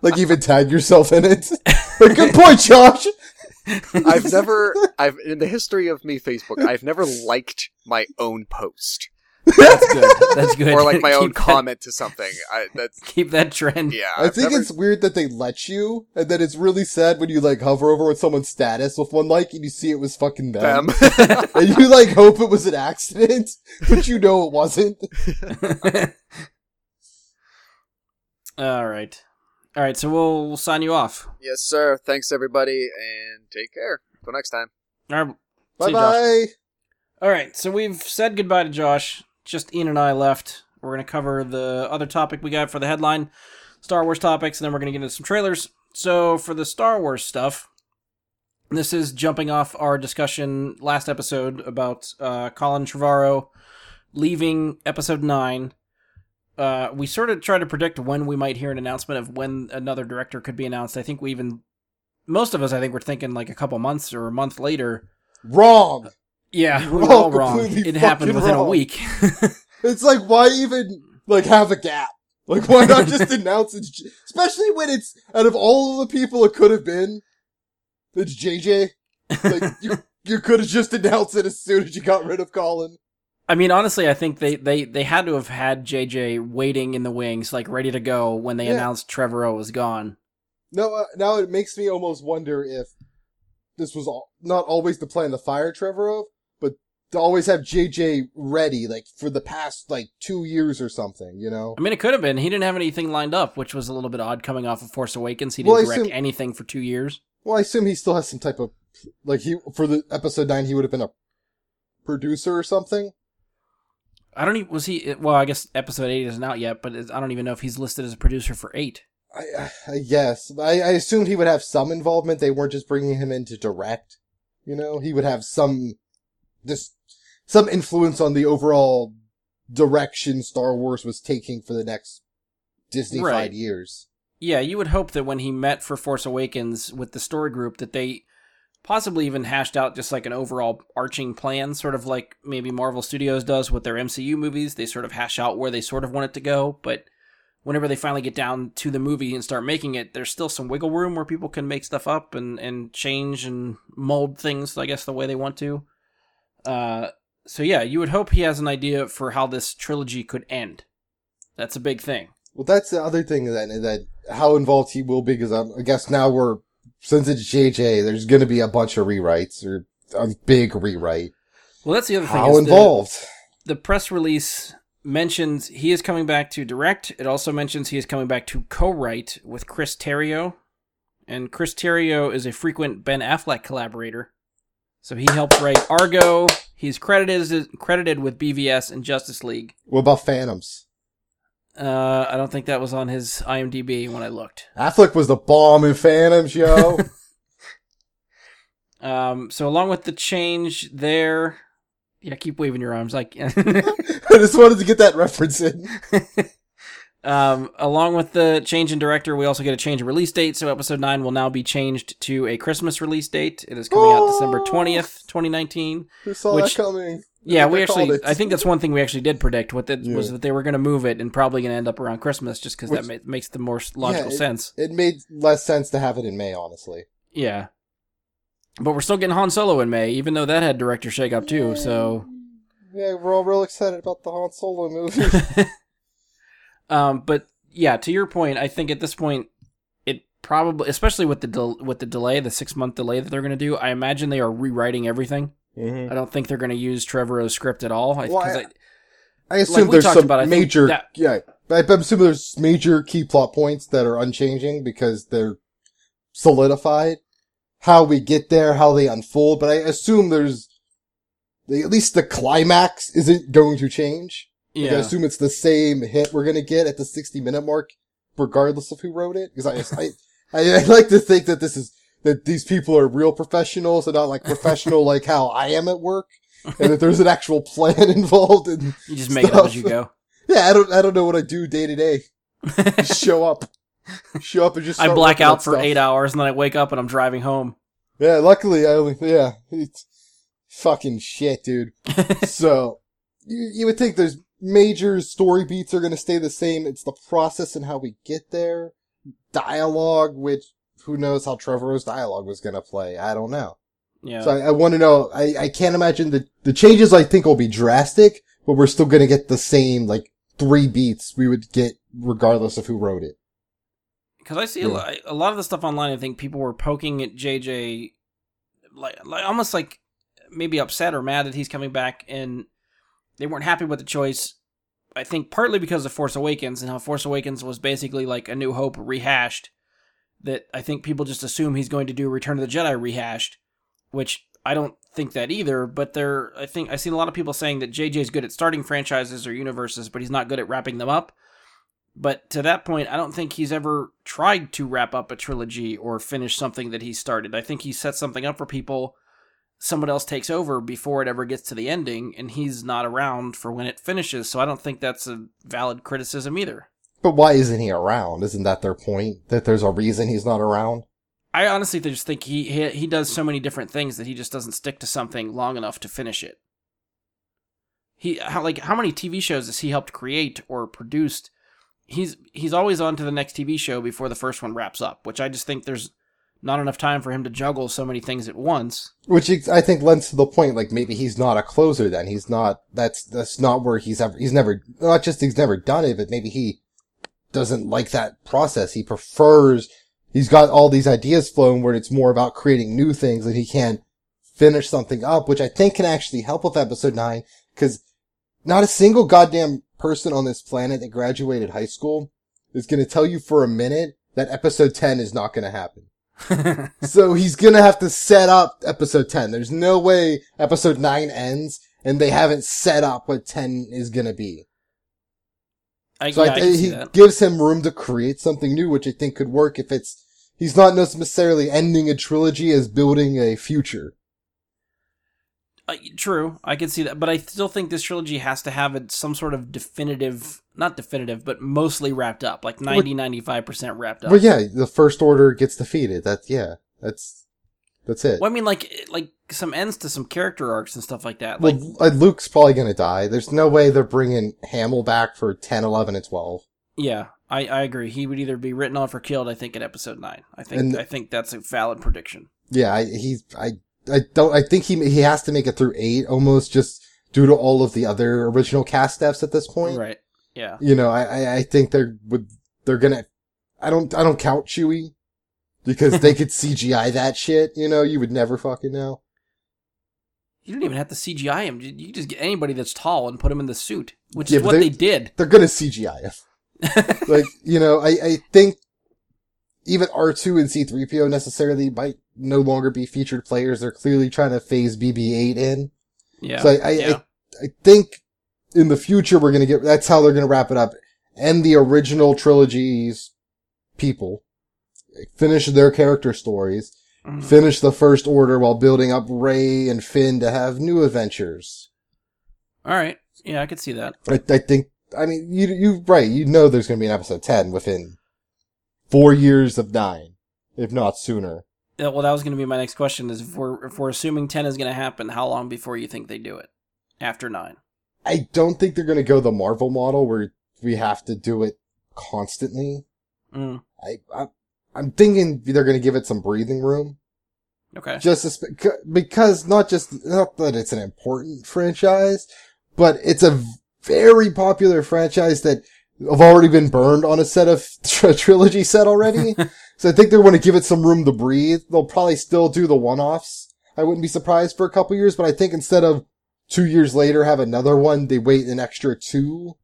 Like you even tag yourself in it. Like, good point, Josh. I've in the history of me Facebook, I've never liked my own post. That's good. That's good. Or like my own comment to something. Keep that trend. Yeah. I think it's weird that they let you, and that it's really sad when you like hover over with someone's status with one like, and you see it was fucking them. And you like hope it was an accident, but you know it wasn't. All right. So we'll sign you off. Yes, sir. Thanks, everybody, and take care. Till next time. All right. Bye. All right. So we've said goodbye to Josh. Just Ian and I left. We're going to cover the other topic we got for the headline, Star Wars topics, and then we're going to get into some trailers. So for the Star Wars stuff, this is jumping off our discussion last episode about Colin Trevorrow leaving Episode 9. We sort of try to predict when we might hear an announcement of when another director could be announced. I think most of us were thinking like a couple months or a month later. Wrong! Yeah, we were all wrong. It happened within a week. It's like, why even, like, have a gap? Like, why not just announce it? Especially when it's, out of all of the people it could have been, it's JJ. Like, you could have just announced it as soon as you got rid of Colin. I mean, honestly, I think they had to have had JJ waiting in the wings, like, ready to go when they announced Trevorrow was gone. No, now it makes me almost wonder if this was not always the plan to fire Trevorrow, but to always have JJ ready, like, for the past, like, 2 years or something, you know? I mean, it could have been. He didn't have anything lined up, which was a little bit odd coming off of Force Awakens. He didn't direct anything for 2 years. Well, I assume he still has some type of, like, for the Episode 9, he would have been a producer or something. I don't even, was he, well, I guess Episode 8 isn't out yet, but I don't even know if he's listed as a producer for 8. I guess. I assumed he would have some involvement. They weren't just bringing him in to direct. You know, he would have some influence on the overall direction Star Wars was taking for the next Disney 5 years. Yeah, you would hope that when he met for Force Awakens with the story group that they possibly even hashed out just like an overall arching plan, sort of like maybe Marvel Studios does with their MCU movies. They sort of hash out where they sort of want it to go, but whenever they finally get down to the movie and start making it, there's still some wiggle room where people can make stuff up and change and mold things, I guess, the way they want to. So yeah, you would hope he has an idea for how this trilogy could end. That's a big thing. Well, that's the other thing then, is that how involved he will be, because I guess now since it's JJ, there's going to be a bunch of rewrites, or a big rewrite. Well, that's the other thing. How involved? The press release mentions he is coming back to direct. It also mentions he is coming back to co-write with Chris Terrio. And Chris Terrio is a frequent Ben Affleck collaborator. So he helped write Argo. He's credited with BVS and Justice League. What about Phantoms? I don't think that was on his IMDb when I looked. Affleck was the bomb in Phantoms, yo. So along with the change there... Yeah, keep waving your arms. I just wanted to get that reference in. Along with the change in director, we also get a change in release date. So Episode 9 will now be changed to a Christmas release date. It is coming out December 20th, 2019. Who saw that coming? Yeah, I think that's one thing we actually did predict was that they were going to move it and probably going to end up around Christmas just because that makes the more logical sense. It made less sense to have it in May, honestly. Yeah. But we're still getting Han Solo in May, even though that had director shakeup too, so... Yeah, we're all real excited about the Han Solo movie. But, yeah, to your point, I think at this point, it probably, especially with the delay, the 6-month delay that they're going to do, I imagine they are rewriting everything. Mm-hmm. I don't think they're going to use Trevorrow's script at all. I assume like there's some major, I assume there's major key plot points that are unchanging because they're solidified. How we get there, how they unfold, but I assume at least the climax isn't going to change. Yeah. Like I assume it's the same hit we're going to get at the 60-minute mark, regardless of who wrote it. Because I like to think that that these people are real professionals and not like professional like how I am at work, and that there's an actual plan involved. And you just make it up as you go. Yeah, I don't know what I do day to day. Just show up and just. I black out for 8 hours and then I wake up and I'm driving home. Yeah, luckily it's fucking shit, dude. So you would think there's major story beats are going to stay the same. It's the process and how we get there, dialogue, which who knows how Trevorrow's dialogue was going to play. I don't know. Yeah. So I want to know. I can't imagine the changes. I think will be drastic, but we're still going to get the same like 3 beats we would get regardless of who wrote it. Because I see a lot of the stuff online. I think people were poking at JJ, like almost like maybe upset or mad that he's coming back, and they weren't happy with the choice. I think partly because of Force Awakens and how Force Awakens was basically like A New Hope rehashed. That I think people just assume he's going to do Return of the Jedi rehashed, which I don't think that either. But I've seen a lot of people saying that JJ's good at starting franchises or universes, but he's not good at wrapping them up. But to that point, I don't think he's ever tried to wrap up a trilogy or finish something that he started. I think he sets something up for people. Someone else takes over before it ever gets to the ending, and he's not around for when it finishes. So I don't think that's a valid criticism either. But why isn't he around? Isn't that their point? That there's a reason he's not around? I honestly just think he does so many different things that he just doesn't stick to something long enough to finish it. How many TV shows has he helped create or produced? He's always on to the next TV show before the first one wraps up, which I just think there's not enough time for him to juggle so many things at once. Which I think lends to the point, like maybe he's not a closer. Then he's not. That's not where he's never done it, but maybe he doesn't like that process. He prefers. He's got all these ideas flowing where it's more about creating new things that he can finish something up, which I think can actually help with Episode 9 because not a single goddamn person on this planet that graduated high school is going to tell you for a minute that episode 10 is not going to happen. So he's going to have to set up episode 10. There's no way episode 9 ends and they haven't set up what 10 is going to be. He gives him room to create something new, which I think could work if he's not necessarily ending a trilogy as building a future. True, I can see that, but I still think this trilogy has to have some sort of definitive, not definitive, but mostly wrapped up, like 90-95% wrapped up. Well, yeah, the First Order gets defeated. That's it. Well, I mean, like some ends to some character arcs and stuff like that. Like Luke's probably going to die. There's no way they're bringing Hamill back for 10, 11, and 12. Yeah, I agree. He would either be written off or killed, I think, in episode 9. I think that's a valid prediction. Yeah, I think he has to make it through 8 almost just due to all of the other original cast steps at this point. Right. Yeah. You know, I think they're gonna. I don't count Chewie because they could CGI that shit. You know, you would never fucking know. You don't even have to CGI him. You can just get anybody that's tall and put him in the suit, which is what they did. They're gonna CGI him. Like, you know, I think even R2 and C-3PO necessarily might no longer be featured players. They're clearly trying to phase BB-8 in. Yeah. So I think in the future we're going to get, that's how they're going to wrap it up. And the original trilogy's people finish their character stories, finish the First Order while building up Rey and Finn to have new adventures. All right. Yeah, I could see that. I think, I mean, you're right. You know there's going to be an episode 10 within 4 years of 9, if not sooner. Yeah, well, that was going to be my next question, is if we're assuming 10 is going to happen, how long before you think they do it? After 9? I don't think they're going to go the Marvel model where we have to do it constantly. Mm. I'm thinking they're going to give it some breathing room. Okay. Just because not that it's an important franchise, but it's a very popular franchise that have already been burned on a set of trilogy set already. So I think they want to give it some room to breathe. They'll probably still do the one-offs. I wouldn't be surprised for a couple years, but I think instead of 2 years later have another one, they wait an extra two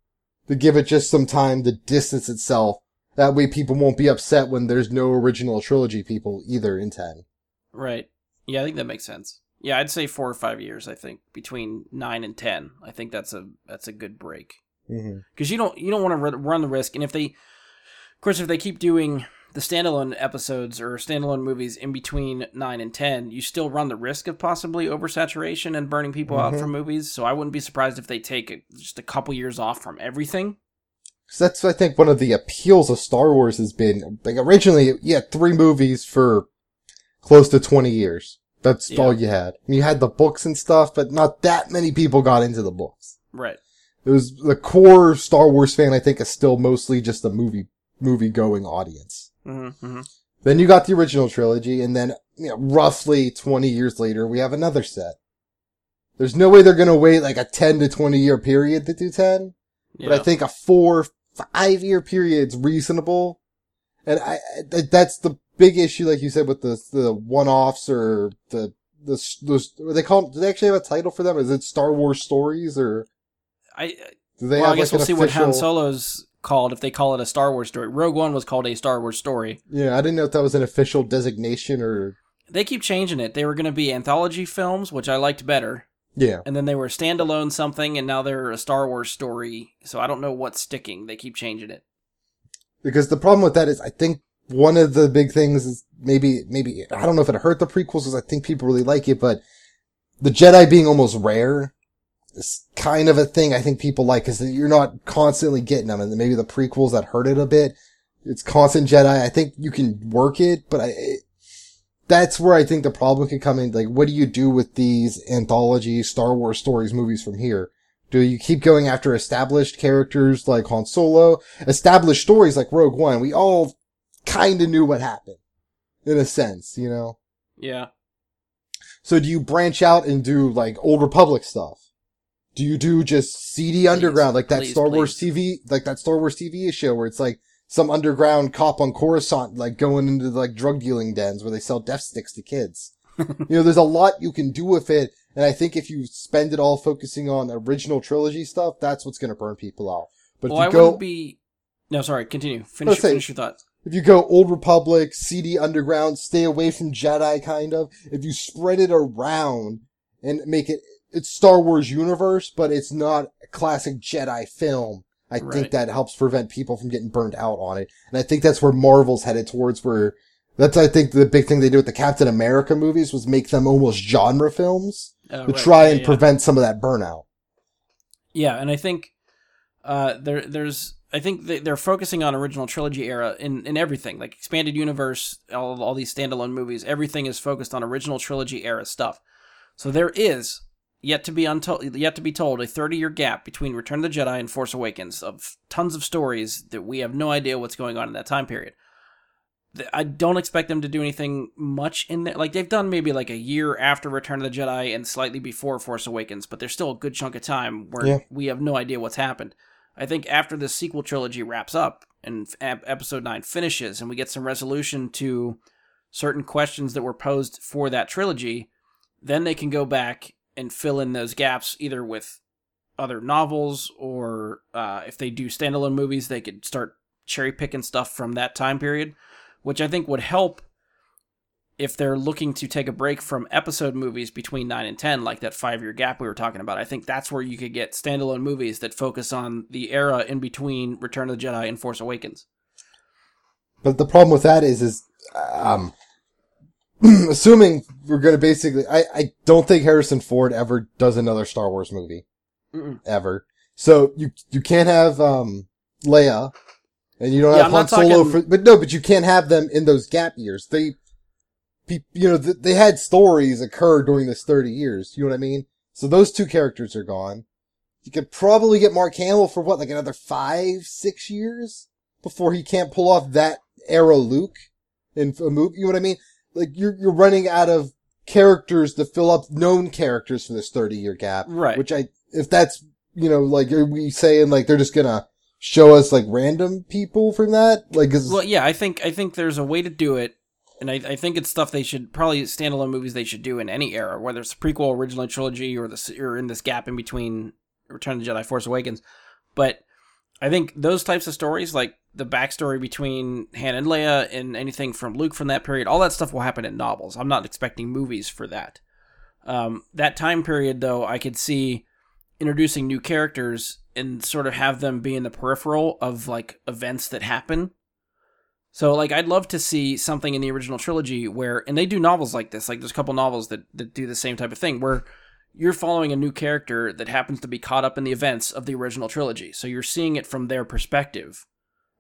to give it just some time to distance itself. That way people won't be upset when there's no original trilogy people either in 10. Right. Yeah, I think that makes sense. Yeah, I'd say 4 or 5 years, I think, between 9 and 10. I think that's a good break. Mm-hmm. Because you don't want to run the risk. And if they keep doing the standalone episodes or standalone movies in between 9 and 10, you still run the risk of possibly oversaturation and burning people out from movies. So I wouldn't be surprised if they take just a couple years off from everything. So that's, I think, one of the appeals of Star Wars has been, like, originally you had 3 movies for close to 20 years. That's all you had. You had the books and stuff, but not that many people got into the books. Right. It was the core Star Wars fan, I think, is still mostly just a movie-going audience. Mm-hmm. Then you got the original trilogy, and then roughly 20 years later, we have another set. There's no way they're going to wait like a 10 to 20-year period to do 10. Yeah. But I think a 4-5 year period is reasonable. And that's the big issue, like you said, with the one-offs or those, what they call, do they actually have a title for them? Is it Star Wars Stories or? I guess we'll see what Han Solo's called, if they call it a Star Wars story. Rogue One was called a Star Wars story. Yeah, I didn't know if that was an official designation or... They keep changing it. They were going to be anthology films, which I liked better. Yeah. And then they were standalone something, and now they're a Star Wars story, so I don't know what's sticking. They keep changing it. Because the problem with that is, I think one of the big things is maybe I don't know if it hurt the prequels, because I think people really like it, but the Jedi being almost rare... It's kind of a thing I think people like, because you're not constantly getting them, and maybe the prequels that hurt it a bit. It's constant Jedi. I think you can work it, but that's where I think the problem could come in. Like, what do you do with these anthology Star Wars stories movies from here? Do you keep going after established characters like Han Solo, established stories like Rogue One? We all kind of knew what happened, in a sense, you know? Yeah. So do you branch out and do, like, Old Republic stuff? Do you do just that Star Wars TV show where it's like some underground cop on Coruscant, like going into like drug dealing dens where they sell death sticks to kids? There's a lot you can do with it. And I think if you spend it all focusing on original trilogy stuff, that's what's going to burn people out. But no, sorry. Continue. Finish your thoughts. If you go Old Republic, seedy underground, stay away from Jedi kind of, if you spread it around and make it, it's Star Wars universe, but it's not a classic Jedi film. I think that helps prevent people from getting burned out on it. And I think that's where Marvel's headed towards, where that's, I think, the big thing they did with the Captain America movies was make them almost genre films to try and prevent some of that burnout. Yeah. And I think, they're focusing on original trilogy era in everything, like expanded universe, all these standalone movies, everything is focused on original trilogy era stuff. So there is, yet to be told, a 30-year gap between Return of the Jedi and Force Awakens of tons of stories that we have no idea what's going on in that time period. I don't expect them to do anything much in there. Like, they've done maybe like a year after Return of the Jedi and slightly before Force Awakens, but there's still a good chunk of time where we have no idea what's happened. I think after the sequel trilogy wraps up and Episode 9 finishes and we get some resolution to certain questions that were posed for that trilogy, then they can go back and fill in those gaps either with other novels or if they do standalone movies, they could start cherry picking stuff from that time period, which I think would help if they're looking to take a break from episode movies between 9 and 10, like that 5-year gap we were talking about. I think that's where you could get standalone movies that focus on the era in between Return of the Jedi and Force Awakens. But the problem with that is assuming we're going to basically... I don't think Harrison Ford ever does another Star Wars movie. Mm-mm. Ever. So you can't have Leia, and you don't have Han Solo... But you can't have them in those gap years. They had stories occur during this 30 years. You know what I mean? So those two characters are gone. You could probably get Mark Hamill for, what, like another 5-6 years before he can't pull off that era Luke in a movie? You know what I mean? Like, you're running out of characters to fill up known characters for this 30-year gap. Right. Which if that's, like we say, and like, they're just gonna show us like random people from that? Like, well, yeah, I think there's a way to do it, and I think it's stuff they should probably standalone movies they should do in any era, whether it's a prequel, original trilogy, or in this gap in between Return of the Jedi, Force Awakens. But I think those types of stories, like the backstory between Han and Leia, and anything from Luke from that period, all that stuff will happen in novels. I'm not expecting movies for that. That time period, though, I could see introducing new characters and sort of have them be in the peripheral of like events that happen. So like, I'd love to see something in the original trilogy where, and they do novels like this, like there's a couple novels that do the same type of thing where you're following a new character that happens to be caught up in the events of the original trilogy. So you're seeing it from their perspective.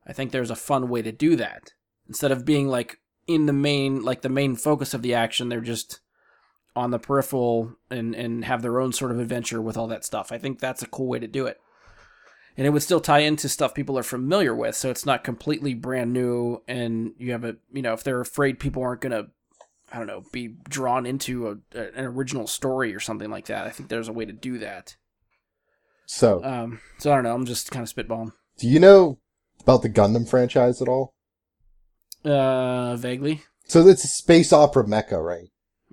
I think there's a fun way to do that instead of being like in the main, like the main focus of the action. They're just on the peripheral and have their own sort of adventure with all that stuff. I think that's a cool way to do it. And it would still tie into stuff people are familiar with, so it's not completely brand new, and you have a, you know, if they're afraid people aren't going to, I don't know, be drawn into an original story or something like that. I think there's a way to do that. So I don't know, I'm just kind of spitballing. Do you know about the Gundam franchise at all? Vaguely. So it's a space opera mecha, right?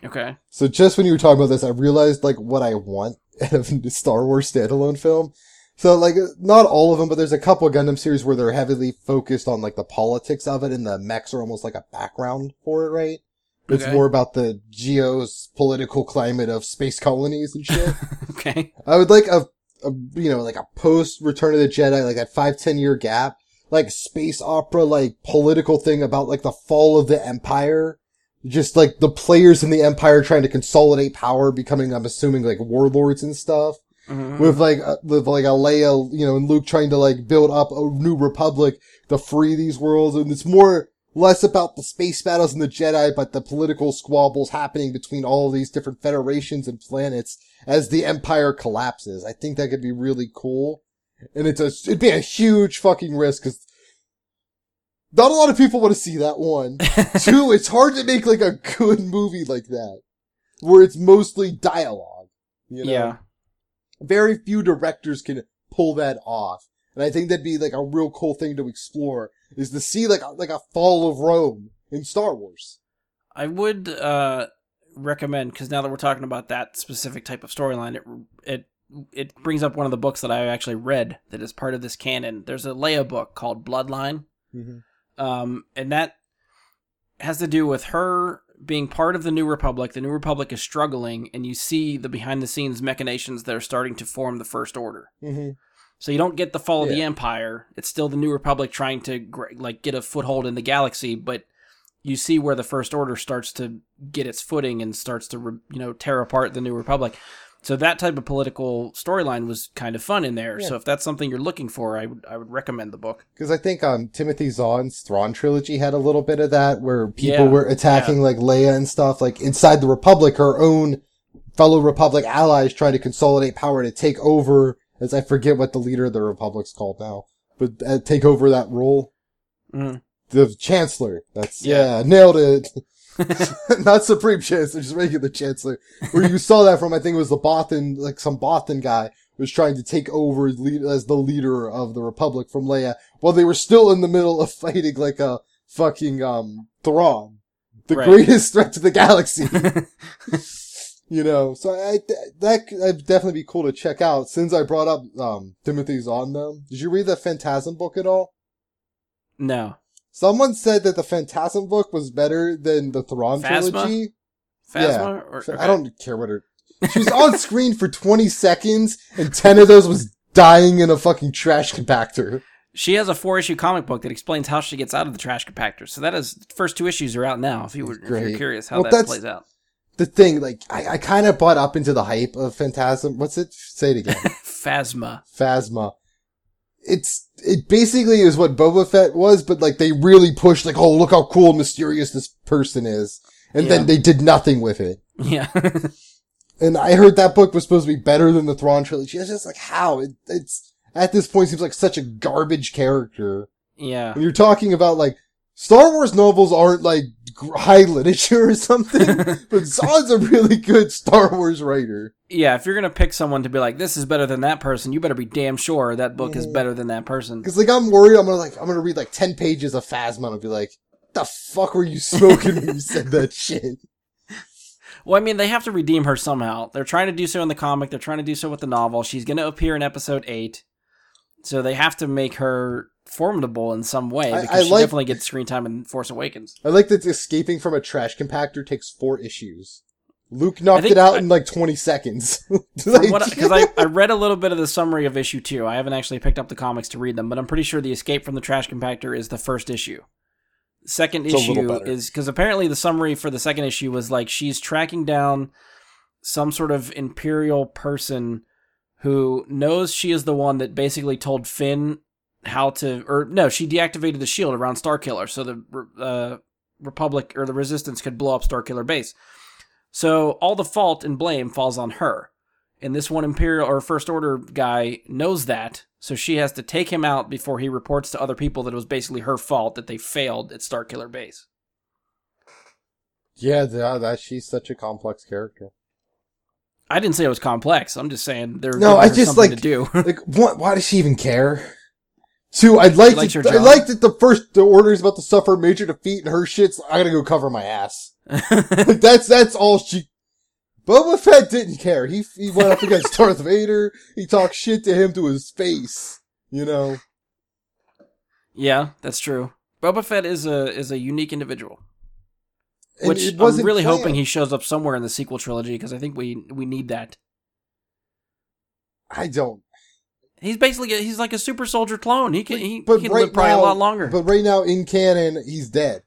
Okay. So just when you were talking about this, I realized, like, what I want out of a Star Wars standalone film. So, like, not all of them, but there's a couple of Gundam series where they're heavily focused on, like, the politics of it, and the mechs are almost like a background for it, right? Okay. It's more about the geopolitical climate of space colonies and shit. Okay. I would like a, you know, like a post-Return of the Jedi, like that 5-10 year gap, like space opera, like political thing about, like, the fall of the Empire. Just, like, the players in the Empire trying to consolidate power, becoming, I'm assuming, like, warlords and stuff. Mm-hmm. With, like, a Leia, you know, and Luke trying to, like, build up a new republic to free these worlds. And it's more, less about the space battles and the Jedi, but the political squabbles happening between all of these different federations and planets as the Empire collapses. I think that could be really cool. And it'd be a huge fucking risk, because not a lot of people want to see that, one. Two, it's hard to make, like, a good movie like that, where it's mostly dialogue, you know? Yeah. Very few directors can pull that off. And I think that'd be, like, a real cool thing to explore, is to see, like a fall of Rome in Star Wars. I would, recommend, because now that we're talking about that specific type of storyline, it brings up one of the books that I actually read that is part of this canon. There's a Leia book called Bloodline. Mm-hmm. And that has to do with her being part of the New Republic. The New Republic is struggling, and you see the behind-the-scenes machinations that are starting to form the First Order. Mm-hmm. So you don't get the fall of the Empire. It's still the New Republic trying to, like, get a foothold in the galaxy, but you see where the First Order starts to get its footing and starts to, you know, tear apart the New Republic. So that type of political storyline was kind of fun in there. Yeah. So if that's something you're looking for, I would recommend the book. Because I think Timothy Zahn's Thrawn trilogy had a little bit of that, where people were attacking like Leia and stuff. Like inside the Republic, her own fellow Republic allies trying to consolidate power to take over, as I forget what the leader of the Republic's called now, but take over that role. Mm. The Chancellor. That's nailed it. Not Supreme Chancellor, just regular Chancellor. Where you saw that from, I think it was the Bothan, like some Bothan guy was trying to take over as the leader of the Republic from Leia, while they were still in the middle of fighting like a fucking, Thrawn. The greatest threat to the galaxy. You know, so that would definitely be cool to check out. Since I brought up, Timothy Zahn though, did you read the Phantasm book at all? No. Someone said that the Phantasm book was better than the Thrawn trilogy. Phasma? Yeah. I don't care what her... She was on screen for 20 seconds, and 10 of those was dying in a fucking trash compactor. She has a 4-issue comic book that explains how she gets out of the trash compactor. So that is... First 2 issues are out now, if you're curious how that plays out. The thing, like, I kind of bought up into the hype of Phantasm. What's it? Say it again. Phasma. It basically is what Boba Fett was, but like they really pushed like, oh, look how cool and mysterious this person is. And then they did nothing with it. Yeah. And I heard that book was supposed to be better than the Thrawn trilogy. It's just like, how? It's at this point seems like such a garbage character. Yeah. When you're talking about like Star Wars novels aren't like high literature or something, but Zod's a really good Star Wars writer. Yeah, if you're going to pick someone to be like, this is better than that person, you better be damn sure that book is better than that person. Because like, I'm worried I'm going to read like 10 pages of Phasma and I'll be like, the fuck were you smoking when you said that shit? Well, I mean, they have to redeem her somehow. They're trying to do so in the comic. They're trying to do so with the novel. She's going to appear in episode 8. So they have to make her formidable in some way, because she definitely gets screen time in Force Awakens. I like that escaping from a trash compactor takes 4 issues. Luke knocked it out in like 20 seconds. Because I read a little bit of the summary of issue 2. I haven't actually picked up the comics to read them, but I'm pretty sure the escape from the trash compactor is the first issue. Second issue is, because apparently the summary for the second issue was like, she's tracking down some sort of imperial person who knows she is the one that basically told Finn she deactivated the shield around Starkiller so the Republic or the Resistance could blow up Starkiller base. So all the fault and blame falls on her. And this one Imperial or First Order guy knows that, so she has to take him out before he reports to other people that it was basically her fault that they failed at Starkiller base. Yeah, that she's such a complex character. I didn't say it was complex. I'm just saying something to do. Like, why does she even care? 2, I liked that the First Order is about to suffer major defeat and her shit's, I gotta go cover my ass. Like, that's all she... Boba Fett didn't care. He went up against Darth Vader. He talked shit to him to his face, you know? Yeah, that's true. Boba Fett is a unique individual. Which I'm really hoping he shows up somewhere in the sequel trilogy, because I think we need that. I don't. He's he's like a super soldier clone. He can live probably a lot longer. But right now in canon, he's dead.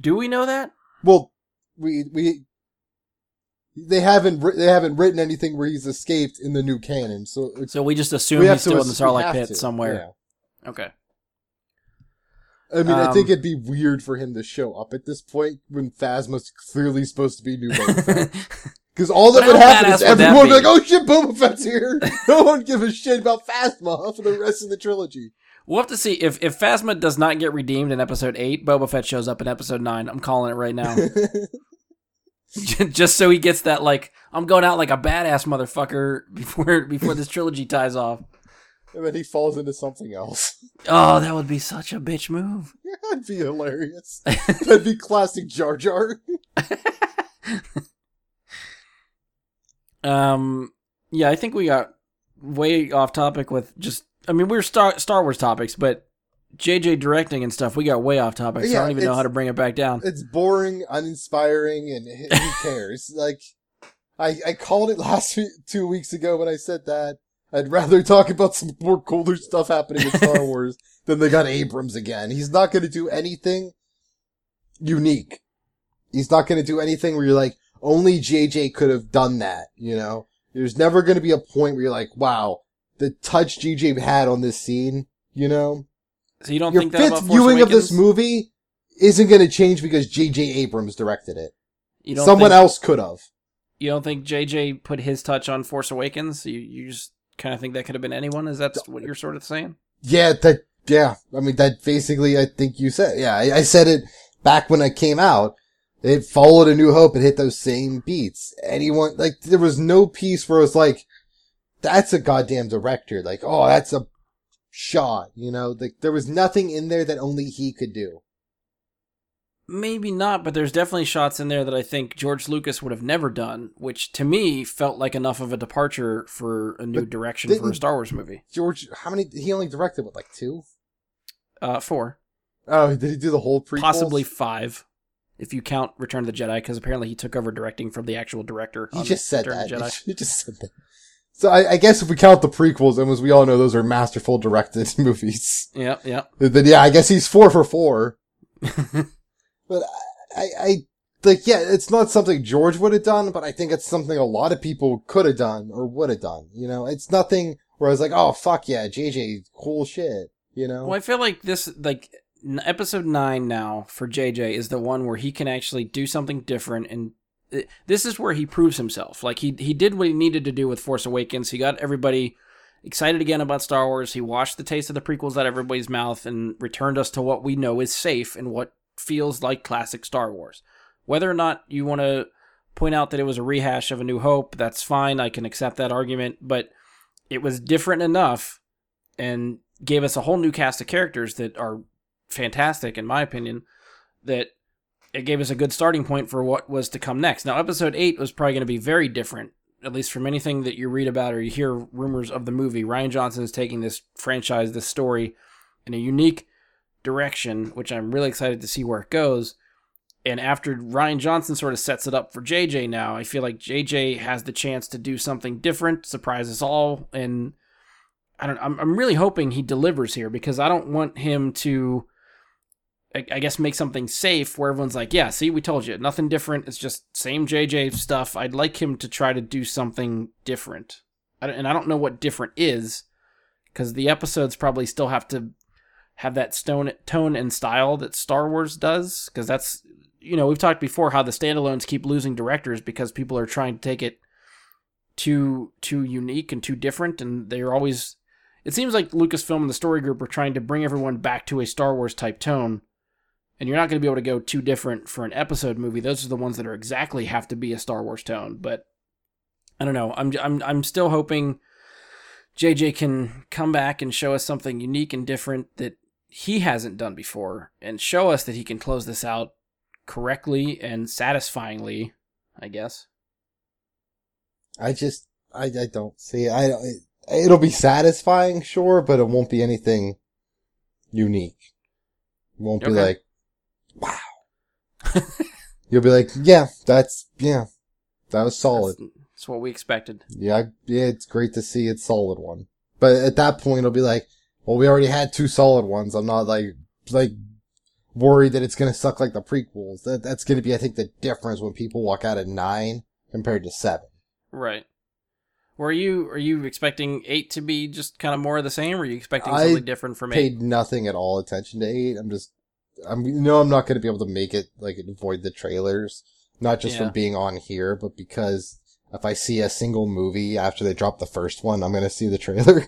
Do we know that? Well, they haven't written anything where he's escaped in the new canon. So we just assume he's still in the Sarlacc pit somewhere. Yeah. Okay. I mean, I think it'd be weird for him to show up at this point when Phasma's clearly supposed to be new Boba Fett. Because all that would happen is everyone would be like, oh shit, Boba Fett's here! No one would give a shit about Phasma for the rest of the trilogy. We'll have to see. If Phasma does not get redeemed in episode 8, Boba Fett shows up in episode 9. I'm calling it right now. Just so he gets that, like, I'm going out like a badass motherfucker before this trilogy ties off. And then he falls into something else. Oh, that would be such a bitch move. Yeah, that'd be hilarious. That'd be classic Jar Jar. Yeah, I think we got way off topic with we were Star Wars topics, but JJ directing and stuff, we got way off topic, so I don't even know how to bring it back down. It's boring, uninspiring, and who cares? Like, I called it 2 weeks ago when I said that. I'd rather talk about some more cooler stuff happening in Star Wars than they got Abrams again. He's not going to do anything unique. He's not going to do anything where you're like, only JJ could have done that, you know? There's never going to be a point where you're like, wow, the touch JJ had on this scene, you know? So you don't think that about Force Awakens? Your 5th viewing of this movie isn't going to change because JJ Abrams directed it. Someone else could have. You don't think JJ put his touch on Force Awakens? You just... kind of think that could have been anyone? Is that what you're sort of saying? Yeah, I mean, that basically, I think you said, yeah, I said it back when I came out. It followed A New Hope. It hit those same beats. Anyone, like, there was no piece where it was like, that's a goddamn director. Like, oh, that's a shot, you know? Like, there was nothing in there that only he could do. Maybe not, but there's definitely shots in there that I think George Lucas would have never done, which to me felt like enough of a departure for a new direction for a Star Wars movie. George, how many? He only directed, 2? 4. Oh, did he do the whole prequel? Possibly 5, if you count Return of the Jedi, because apparently he took over directing from the actual director. You just said that. So I guess if we count the prequels, and as we all know, those are masterful directed movies. Yeah, yeah. Then yeah, I guess he's 4 for 4. But it's not something George would have done, but I think it's something a lot of people could have done or would have done. You know, it's nothing where I was like, oh, fuck yeah, JJ, cool shit, you know? Well, I feel like this, episode 9 now for JJ is the one where he can actually do something different, and this is where he proves himself. Like, he did what he needed to do with Force Awakens. He got everybody excited again about Star Wars. He washed the taste of the prequels out of everybody's mouth and returned us to what we know is safe and what feels like classic Star Wars. Whether or not you want to point out that it was a rehash of A New Hope, that's fine. I can accept that argument, but it was different enough and gave us a whole new cast of characters that are fantastic, in my opinion, that it gave us a good starting point for what was to come next. Now, Episode 8 was probably going to be very different, at least from anything that you read about or you hear rumors of the movie. Rian Johnson is taking this franchise, this story, in a unique direction, which I'm really excited to see where it goes. And after Rian Johnson sort of sets it up for JJ now, I feel like JJ has the chance to do something different, surprise us all, and I'm really hoping he delivers here, because I don't want him to, I guess, make something safe where everyone's like, yeah, see, we told you, nothing different, it's just same JJ stuff. I'd like him to try to do something different. And I don't know what different is, because the episodes probably still have to have that tone and style that Star Wars does, because that's, you know, we've talked before how the standalones keep losing directors because people are trying to take it too unique and too different, and they're always... It seems like Lucasfilm and the story group are trying to bring everyone back to a Star Wars-type tone, and you're not going to be able to go too different for an episode movie. Those are the ones that are exactly have to be a Star Wars tone, but I don't know. I'm still hoping JJ can come back and show us something unique and different that he hasn't done before, and show us that he can close this out correctly and satisfyingly, I guess. I don't see it. It'll be satisfying, sure, but it won't be anything unique. It won't be like, wow. You'll be like, that was solid. That's what we expected. Yeah, it's great to see it's solid one. But at that point, it'll be like, well, we already had two solid ones. I'm not like worried that it's going to suck like the prequels. That's going to be, I think, the difference when people walk out at 9 compared to 7. Right. Are you expecting 8 to be just kind of more of the same, or are you expecting something different from 8? I paid nothing at all attention to 8. I'm not going to be able to make it, like, avoid the trailers. Not just from being on here, but because if I see a single movie after they drop the first one, I'm going to see the trailer.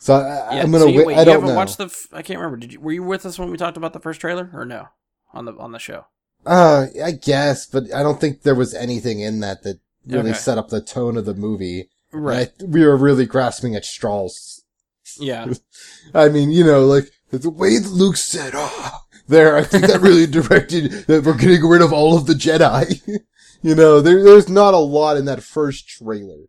So I'm going to wait. I don't know. You haven't watched I can't remember. Were you with us when we talked about the first trailer, or no? On the show? I guess, but I don't think there was anything in that really set up the tone of the movie. Right. We were really grasping at straws. Yeah. I mean, you know, like, the way Luke said, I think that really directed that we're getting rid of all of the Jedi. You know, there's not a lot in that first trailer.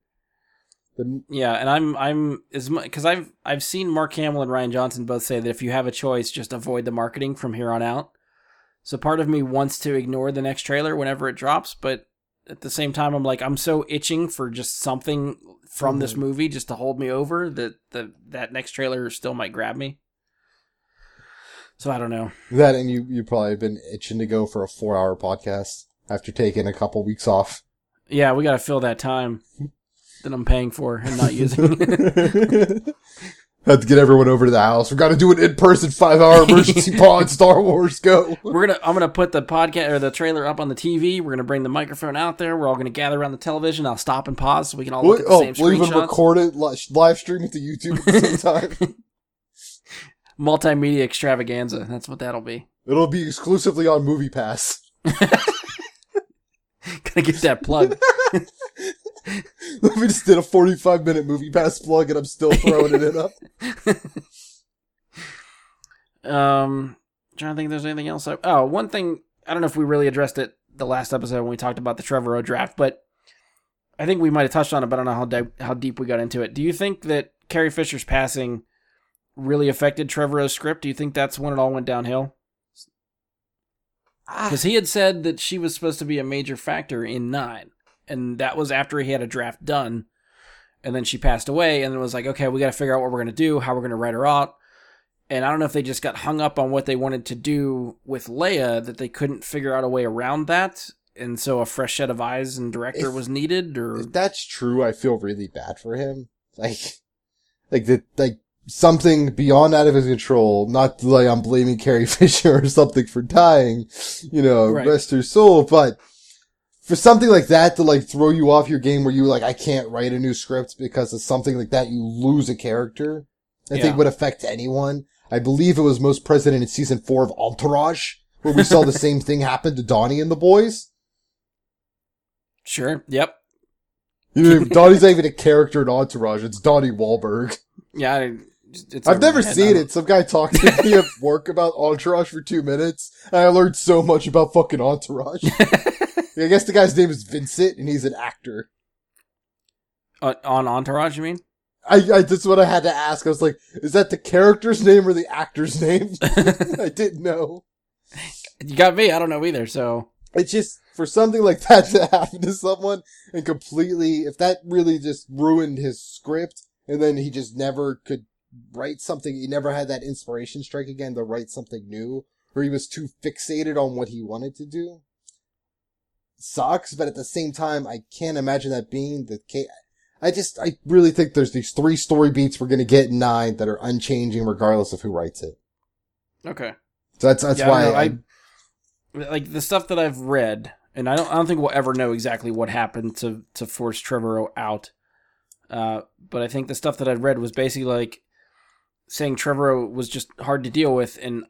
Yeah, and I'm as much, because I've seen Mark Hamill and Rian Johnson both say that if you have a choice, just avoid the marketing from here on out. So part of me wants to ignore the next trailer whenever it drops, but at the same time, I'm like, I'm so itching for just something from this movie just to hold me over that that next trailer still might grab me. So I don't know. That, and you probably have been itching to go for a 4-hour podcast after taking a couple weeks off. Yeah, we got to fill that time that I'm paying for and not using. Have to get everyone over to the house. We've got to do an in-person 5-hour emergency pod. Star Wars, go! I'm gonna put the podcast or the trailer up on the TV. We're gonna bring the microphone out there. We're all gonna gather around the television. I'll stop and pause so we can all look at the same screenshots. We'll even record it, live stream it to YouTube at the same time. Multimedia extravaganza. That's what that'll be. It'll be exclusively on MoviePass. Gotta get that plug. We just did a 45-minute MoviePass plug, and I'm still throwing it in up. Trying to think if there's anything else. One thing, I don't know if we really addressed it the last episode when we talked about the Trevorrow draft, but I think we might have touched on it, but I don't know how deep we got into it. Do you think that Carrie Fisher's passing really affected Trevorrow's script? Do you think that's when it all went downhill? Because he had said that she was supposed to be a major factor in 9. And that was after he had a draft done, and then she passed away, and it was like, okay, we got to figure out what we're going to do, how we're going to write her out. And I don't know if they just got hung up on what they wanted to do with Leia, that they couldn't figure out a way around that, and so a fresh set of eyes and director was needed. Or if that's true, I feel really bad for him. Like something beyond out of his control. Not like I'm blaming Carrie Fisher or something for dying, you know, right. Rest her soul, but. for something like that to like throw you off your game where you like, I can't write a new script because of something like that, you lose a character. I think would affect anyone. I believe it was most present in season 4 of Entourage, where we saw the same thing happen to Donnie and the boys. Sure. Yep. Donnie's not even a character in Entourage. It's Donnie Wahlberg. Yeah. I've never seen it. Some guy talked to me at work about Entourage for 2 minutes, and I learned so much about fucking Entourage. I guess the guy's name is Vincent, and he's an actor. On Entourage, you mean? That's what I had to ask. I was like, is that the character's name or the actor's name? I didn't know. You got me. I don't know either, so. It's just, for something like that to happen to someone, and completely, if that really just ruined his script, and then he just never could write something, he never had that inspiration strike again to write something new, or he was too fixated on what he wanted to do. Sucks, but at the same time, I can't imagine that being the case. I really think there's these 3 story beats we're going to get in 9 that are unchanging regardless of who writes it. Okay. So that's why I like the stuff that I've read, and I don't think we'll ever know exactly what happened to force Trevorrow out. But I think the stuff that I'd read was basically like saying Trevorrow was just hard to deal with and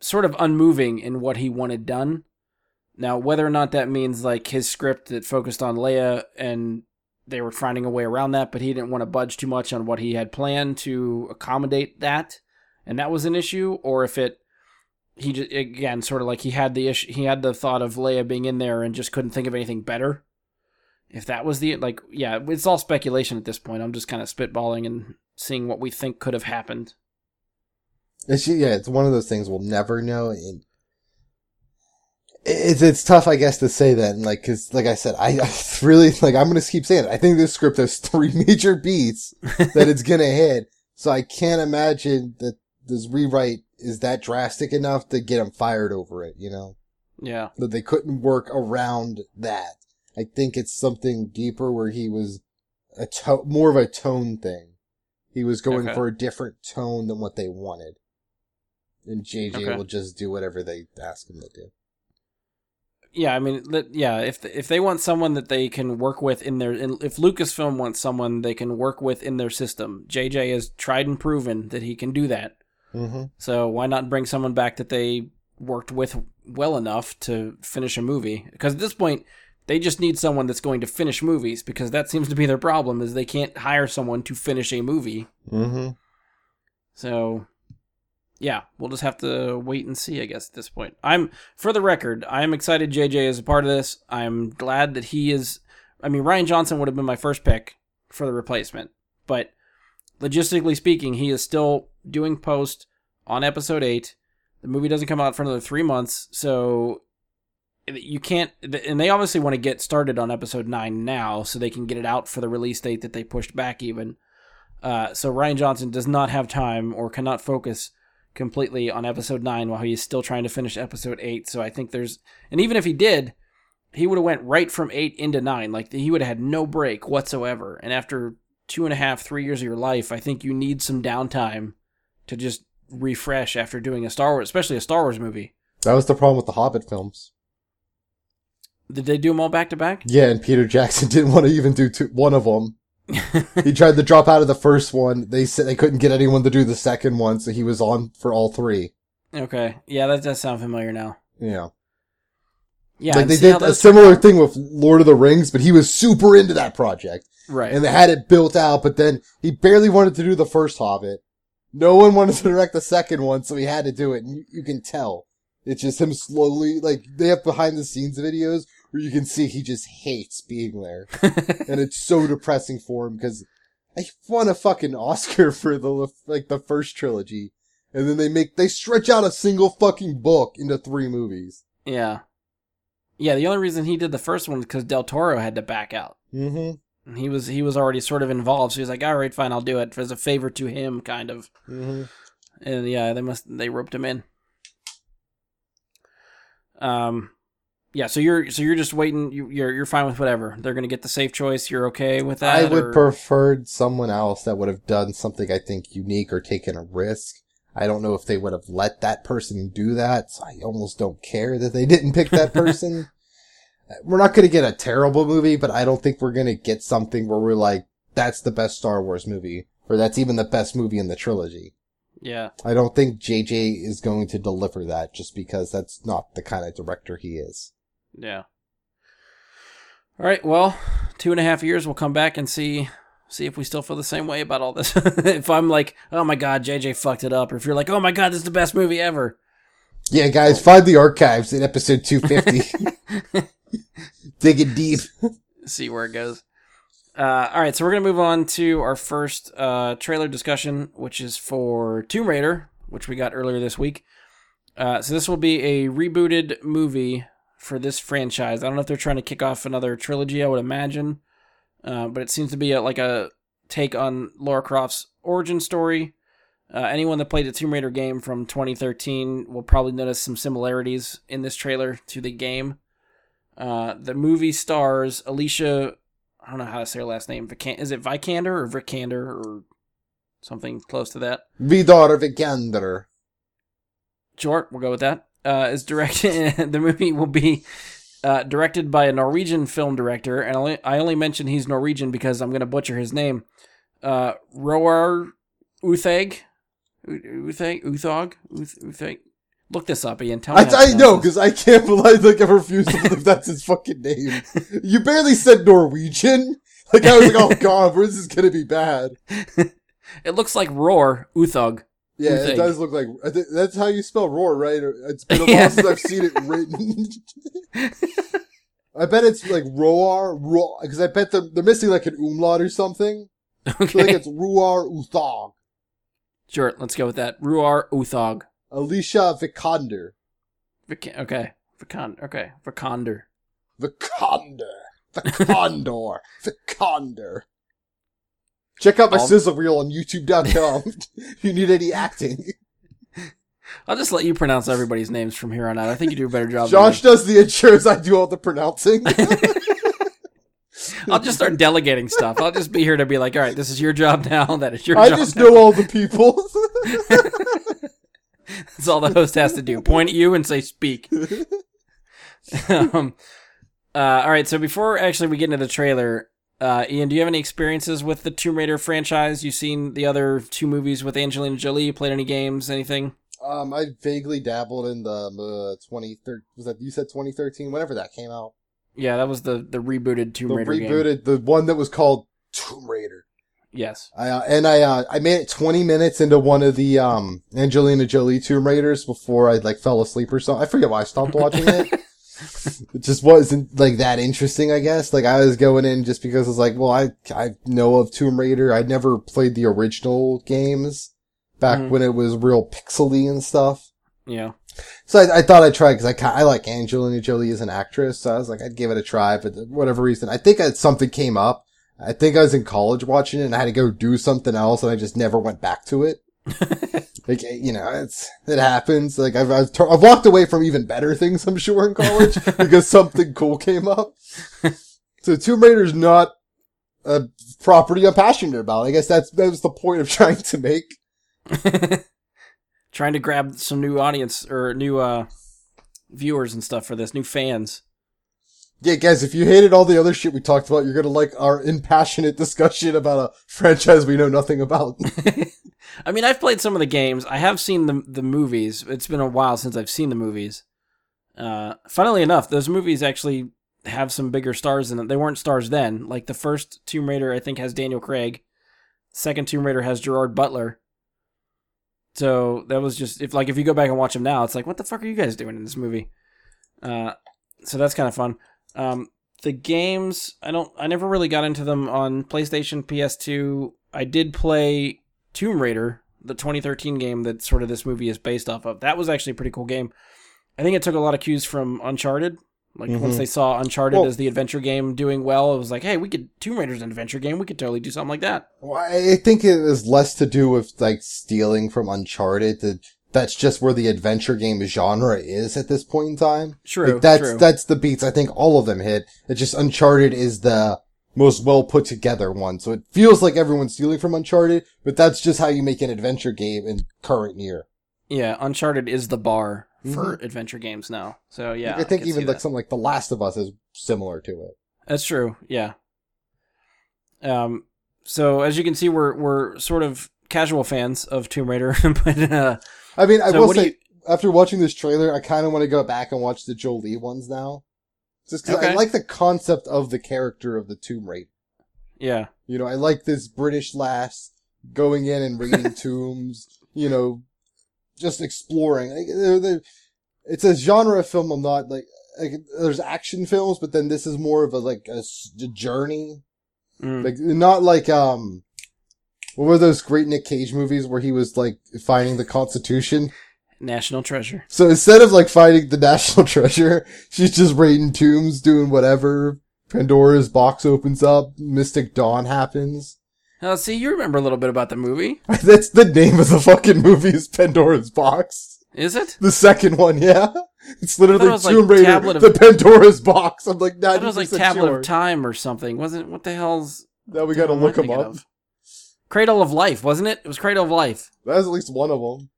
sort of unmoving in what he wanted done. Now, whether or not that means like his script that focused on Leia and they were finding a way around that, but he didn't want to budge too much on what he had planned to accommodate that, and that was an issue, or if it, he just, again, sort of like he had the issue, he had the thought of Leia being in there and just couldn't think of anything better. If that was the, like, yeah, it's all speculation at this point. I'm just kind of spitballing and seeing what we think could have happened. It's one of those things we'll never know. It's tough, I guess, to say that. And like, cause like I said, I really, like, I'm going to keep saying it. I think this script has 3 major beats that it's going to hit. So I can't imagine that this rewrite is that drastic enough to get him fired over it, you know? Yeah. That they couldn't work around that. I think it's something deeper where he was more of a tone thing. He was going for a different tone than what they wanted. And JJ will just do whatever they ask him to do. Yeah, I mean, if they want someone that they can work with in their... If Lucasfilm wants someone they can work with in their system, JJ has tried and proven that he can do that. Mm-hmm. So why not bring someone back that they worked with well enough to finish a movie? Because at this point... They just need someone that's going to finish movies, because that seems to be their problem, is they can't hire someone to finish a movie. Mm-hmm. So, yeah, we'll just have to wait and see, I guess, at this point. For the record, I'm excited JJ is a part of this. I'm glad that he is... I mean, Rian Johnson would have been my first pick for the replacement, but logistically speaking, he is still doing post on episode 8. The movie doesn't come out for another 3 months, so... You can't, and they obviously want to get started on episode 9 now so they can get it out for the release date that they pushed back even. So Rian Johnson does not have time or cannot focus completely on episode 9 while he is still trying to finish episode 8. So I think and even if he did, he would have went right from 8 into 9. Like he would have had no break whatsoever. And after 2.5, 3 years of your life, I think you need some downtime to just refresh after doing especially a Star Wars movie. That was the problem with the Hobbit films. Did they do them all back to back? Yeah, and Peter Jackson didn't want to even do one of them. He tried to drop out of the first one. They said they couldn't get anyone to do the second one, so he was on for all 3. Okay. Yeah, that does sound familiar now. Yeah. Yeah. Like they did a similar thing with Lord of the Rings, but he was super into that project. Right. And they had it built out, but then he barely wanted to do the first Hobbit. No one wanted to direct the second one, so he had to do it, and you can tell. It's just him slowly, like, they have behind-the-scenes videos where you can see he just hates being there. And it's so depressing for him, because he won a fucking Oscar for the first trilogy. And then they stretch out a single fucking book into 3 movies. Yeah. Yeah, the only reason he did the first one was because Del Toro had to back out. Mm-hmm. And he was already sort of involved, so he was like, all right, fine, I'll do it. As a favor to him, kind of. Mm-hmm. And yeah, they roped him in. Yeah, so you're just waiting, you're fine with whatever. They're going to get the safe choice, you're okay with that? I would preferred someone else that would have done something I think unique or taken a risk. I don't know if they would have let that person do that, so I almost don't care that they didn't pick that person. we're not going to get a terrible movie, but I don't think we're going to get something where we're like, that's the best Star Wars movie, or that's even the best movie in the trilogy. Yeah. I don't think JJ is going to deliver that just because that's not the kind of director he is. Yeah. All right, well, 2.5 years, we'll come back and see if we still feel the same way about all this. If I'm like, oh my God, JJ fucked it up, or if you're like, oh my God, this is the best movie ever. Yeah, guys, find the archives in episode 250. Dig it deep. See where it goes. All right, so we're going to move on to our first trailer discussion, which is for Tomb Raider, which we got earlier this week. So this will be a rebooted movie for this franchise. I don't know if they're trying to kick off another trilogy, I would imagine. But it seems to be a take on Lara Croft's origin story. Anyone that played the Tomb Raider game from 2013 will probably notice some similarities in this trailer to the game. The movie stars Alicia... I don't know how to say her last name. Is it Vikander or Vikander or something close to that? Vidar Vikander. Sure, we'll go with that. Is directed. The movie will be directed by a Norwegian film director, and I only mention he's Norwegian because I'm going to butcher his name. Roar Uthaug. Uthaug. Look this up, Ian. Tell me. I know, because I can't believe I refuse to believe that's his fucking name. You barely said Norwegian. I was like, oh God, where's this going to be bad? It looks like Roar Uthaug. Yeah, Uthaug. It does look like... That's how you spell Roar, right? It's been a while since I've seen it written. I bet it's like Roar, because I bet they're missing like an umlaut or something. Okay. So I think it's Roar Uthaug. Sure, let's go with that. Roar Uthaug. Alicia Vikander. Vikander. Check out my sizzle reel on YouTube.com if you need any acting. I'll just let you pronounce everybody's names from here on out. I think you do a better job. Josh does the intros. I do all the pronouncing. I'll just start delegating stuff. I'll just be here to be like, all right, this is your job now. That is your job. I just know all the people. That's all the host has to do. Point at you and say, speak. All right, so before actually we get into the trailer, Ian, do you have any experiences with the Tomb Raider franchise? You've seen the other two movies with Angelina Jolie, played any games, anything? I vaguely dabbled in the 2013, was that, you said 2013? Whenever that came out. Yeah, that was the rebooted Tomb Raider game. The one that was called Tomb Raider. Yes. I made it 20 minutes into one of the Angelina Jolie Tomb Raiders before I fell asleep or something. I forget why I stopped watching it. It just wasn't that interesting, I guess. I was going in just because it's well, I know of Tomb Raider. I never played the original games back when it was real pixely and stuff. Yeah. So I thought I'd try because I like Angelina Jolie as an actress. So I was like, I'd give it a try, but whatever reason, I think something came up. I think I was in college watching it and I had to go do something else and I just never went back to it. It happens. I've walked away from even better things, I'm sure, in college because something cool came up. So Tomb Raider's not a property I'm passionate about. I guess that was the point of trying to make. Trying to grab some new audience or new, viewers and stuff for this, new fans. Yeah, guys, if you hated all the other shit we talked about, you're going to like our impassionate discussion about a franchise we know nothing about. I mean, I've played some of the games. I have seen the movies. It's been a while since I've seen the movies. Funnily enough, those movies actually have some bigger stars in them. They weren't stars then. The first Tomb Raider, I think, has Daniel Craig. Second Tomb Raider has Gerard Butler. So that was just... If you go back and watch them now, it's what the fuck are you guys doing in this movie? So that's kind of fun. The games, I never really got into them on PlayStation, PS2. I did play Tomb Raider, the 2013 game that sort of this movie is based off of. That was actually a pretty cool game. I think it took a lot of cues from Uncharted. Once they saw Uncharted as the adventure game doing well, it was like, hey, Tomb Raider's an adventure game. We could totally do something like that. Well, I think it was less to do with stealing from Uncharted to... That's just where the adventure game genre is at this point in time. True, That's the beats I think all of them hit. It's just Uncharted is the most well put together one. So it feels like everyone's stealing from Uncharted, but that's just how you make an adventure game in current year. Yeah, Uncharted is the bar for adventure games now. So yeah, I think even like something like The Last of Us is similar to it. That's true. Yeah. So as you can see, we're sort of casual fans of Tomb Raider, but I mean, I will say after watching this trailer, I kind of want to go back and watch the Jolie ones now, just because I like the concept of the character of the Tomb Raider. Yeah. You know, I like this British lass going in and raiding tombs, you know, just exploring. It's a genre of film I'm not like there's action films, but then this is more of a journey. Mm. Like, not like, what were those great Nick Cage movies where he was like finding the Constitution? National Treasure. So instead of like finding the National Treasure, she's just raiding tombs, doing whatever. Pandora's box opens up. Mystic Dawn happens. Oh, see, you remember a little bit about the movie. That's the name of the fucking movie is Pandora's Box. Is it? The second one, yeah. It's literally Tomb Raider, the Pandora's Box. I'm like, that was like Tablet of Time or something. Wasn't, what the hell's... Now we gotta look them up. Cradle of Life, wasn't it? It was Cradle of Life. That was at least one of them.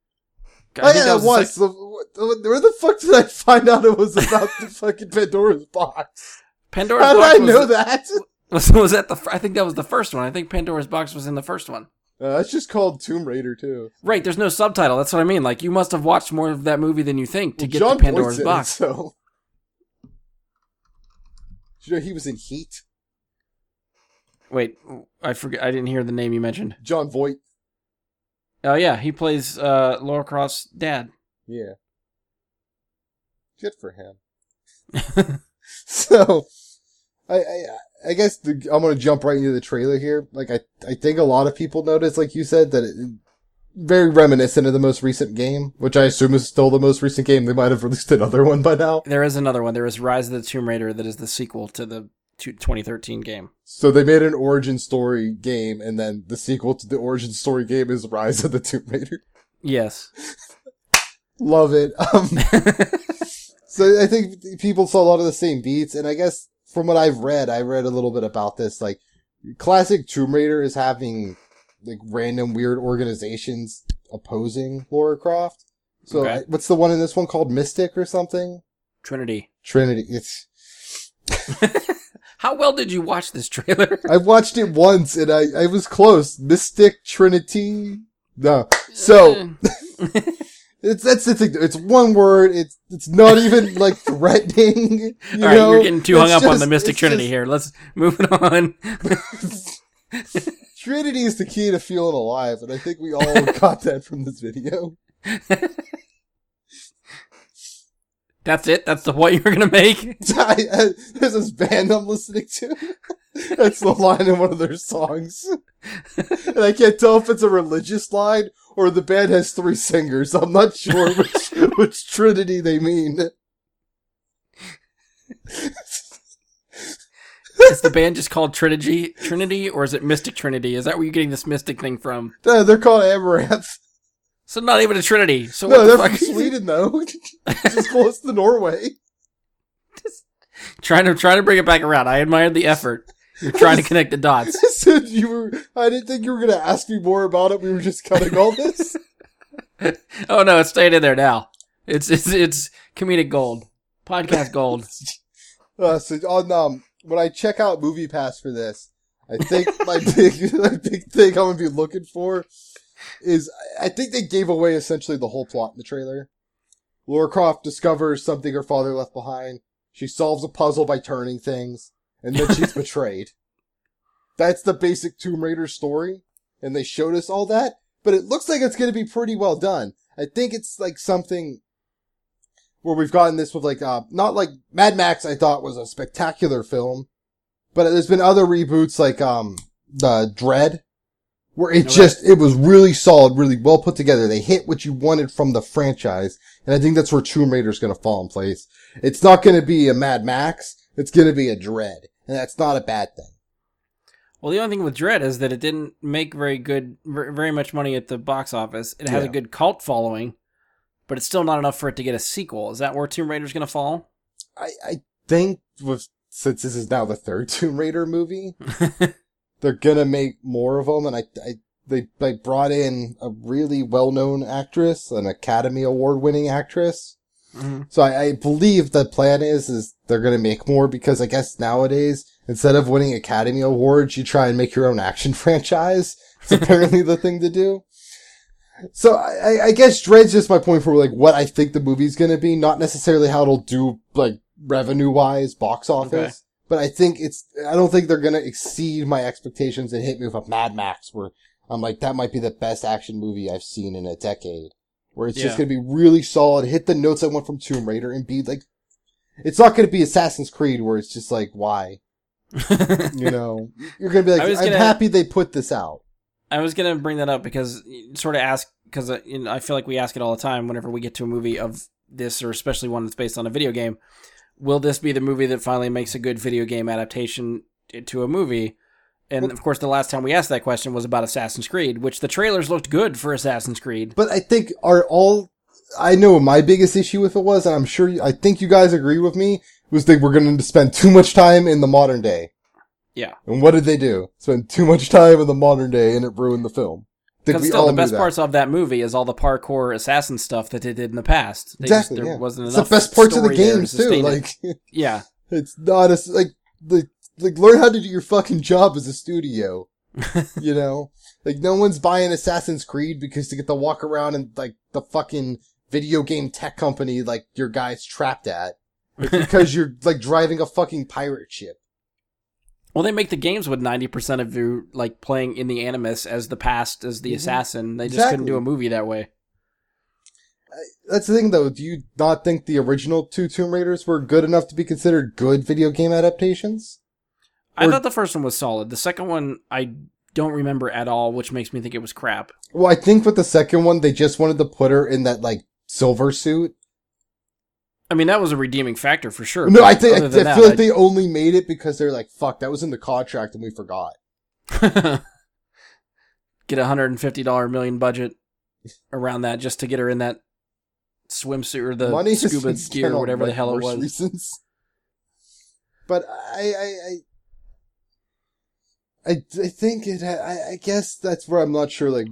Oh yeah, it was. Where the fuck did I find out it was about the fucking Pandora's Box? Pandora's Box. How did I know that? Was that the? I think that was the first one. I think Pandora's Box was in the first one. That's just called Tomb Raider too. Right. There's no subtitle. That's what I mean. Like, you must have watched more of that movie than you think to get John the Pandora's Box. So, did you know he was in Heat? Wait, I forget. I didn't hear the name you mentioned. John Voight. Oh yeah, he plays Lara Croft's dad. Yeah. Good for him. So, I guess I'm going to jump right into the trailer here. Like, I think a lot of people noticed, like you said, that it's very reminiscent of the most recent game, which I assume is still the most recent game. They might have released another one by now. There is another one. There is Rise of the Tomb Raider that is the sequel to the 2013 game. So they made an origin story game, and then the sequel to the origin story game is Rise of the Tomb Raider. Yes. Love it. So I think people saw a lot of the same beats, and I guess... From what I've read, I read a little bit about this, like, classic Tomb Raider is having, like, random weird organizations opposing Lara Croft. So, okay. What's the one in this one called? Mystic or something? Trinity. It's... How well did you watch this trailer? I watched it once, and I was close. Mystic, Trinity... No. So... That's the thing. It's one word. It's not even like threatening. All right, you're getting too hung up on the Mystic Trinity here. Let's move on. Trinity is the key to feeling alive, and I think we all got that from this video. That's it. That's the point you were gonna make. There's this band I'm listening to. That's the line in one of their songs, and I can't tell if it's a religious line. Or the band has three singers. I'm not sure which Trinity they mean. Is the band just called Trinity, or is it Mystic Trinity? Is that where you're getting this Mystic thing from? No, they're called Amaranth. So not even a Trinity. So no, they're from Sweden, though. Just close to Norway. Just trying to bring it back around. I admired the effort. You're trying to connect the dots. I didn't think you were going to ask me more about it. We were just cutting all this. Oh, no, it's staying in there now. It's comedic gold. Podcast gold. So when I check out MoviePass for this, I think my big thing I'm going to be looking for is I think they gave away essentially the whole plot in the trailer. Lara Croft discovers something her father left behind. She solves a puzzle by turning things. And then she's betrayed. That's the basic Tomb Raider story, and they showed us all that, but it looks like it's going to be pretty well done. I think it's like something where we've gotten this with like, not like Mad Max I thought was a spectacular film, but there's been other reboots like, the Dread, where it was really solid, really well put together. They hit what you wanted from the franchise, and I think that's where Tomb Raider's going to fall in place. It's not going to be a Mad Max. It's going to be a Dread, and that's not a bad thing. Well, the only thing with Dread is that it didn't make very much money at the box office. It has a good cult following, but it's still not enough for it to get a sequel. Is that where Tomb Raider's going to fall? I think since this is now the third Tomb Raider movie, they're going to make more of them, and they brought in a really well-known actress, an Academy Award-winning actress. Mm-hmm. So I believe the plan is they're going to make more because I guess nowadays, instead of winning Academy Awards, you try and make your own action franchise. It's apparently the thing to do. So I guess Dredge is my point for like what I think the movie's going to be, not necessarily how it'll do like revenue wise, box office. Okay. But I think I don't think they're going to exceed my expectations and hit me with a Mad Max where I'm like, that might be the best action movie I've seen in a decade. Where it's just going to be really solid, hit the notes I want from Tomb Raider and be like, it's not going to be Assassin's Creed where it's just like, why? You know, you're going to be like, I'm happy they put this out. I was going to bring that up because sort of ask, because you know, I feel like we ask it all the time whenever we get to a movie of this, or especially one that's based on a video game. Will this be the movie that finally makes a good video game adaptation to a movie? And, well, of course, the last time we asked that question was about Assassin's Creed, which the trailers looked good for Assassin's Creed. But I think I know my biggest issue with it was, and I'm sure, I think you guys agree with me, was that we're going to spend too much time in the modern day. Yeah. And what did they do? Spend too much time in the modern day, and it ruined the film. Because still, the best parts of that movie is all the parkour assassin stuff that they did in the past. Wasn't enough. It's the best parts of the games, too. Like, yeah. It's not as, like, learn how to do your fucking job as a studio. You know? Like, no one's buying Assassin's Creed because to get to walk around and, like, the fucking video game tech company, like, your guy's trapped at. It's because you're, like, driving a fucking pirate ship. Well, they make the games with 90% of you, like, playing in the Animus as the past, as the assassin. They just couldn't do a movie that way. That's the thing, though. Do you not think the original two Tomb Raiders were good enough to be considered good video game adaptations? I thought the first one was solid. The second one, I don't remember at all, which makes me think it was crap. Well, I think with the second one, they just wanted to put her in that, like, silver suit. I mean, that was a redeeming factor for sure. No, I feel like they only made it because they're like, fuck, that was in the contract and we forgot. Get a $150 million budget around that just to get her in that swimsuit or the scuba gear or whatever the hell it was. Reasons. But I think it, I guess that's where I'm not sure, like,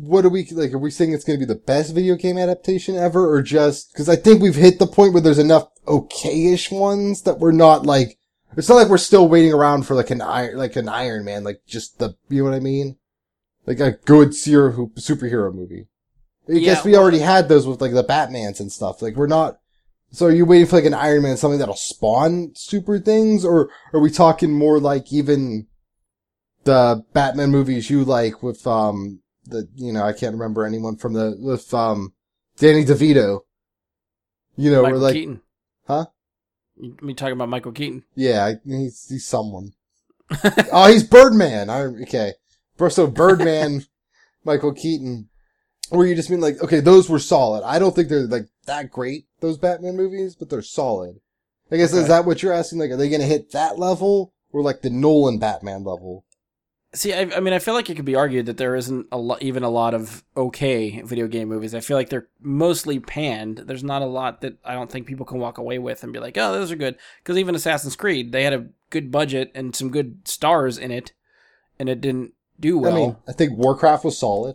what are we, like, are we saying it's going to be the best video game adaptation ever, or just, because I think we've hit the point where there's enough okay-ish ones that we're not, like, it's not like we're still waiting around for, like, an Iron Man, like, just the, you know what I mean? Like, a good superhero movie. I guess we already had those with, like, the Batmans and stuff. Like, we're not, so are you waiting for, like, an Iron Man, something that'll spawn super things, or are we talking more, like, even the Batman movies you like with, I can't remember anyone from Danny DeVito. You know, Michael Keaton. Huh? Me talking about Michael Keaton? Yeah, he's someone. Oh, he's Birdman. So Birdman, Michael Keaton. Where you just mean like, okay, those were solid. I don't think they're like that great, those Batman movies, but they're solid. I guess is that what you're asking? Like, are they going to hit that level or like the Nolan Batman level? See, I mean, I feel like it could be argued that there isn't even a lot of okay video game movies. I feel like they're mostly panned. There's not a lot that I don't think people can walk away with and be like, oh, those are good. Because even Assassin's Creed, they had a good budget and some good stars in it, and it didn't do well. I mean, I think Warcraft was solid.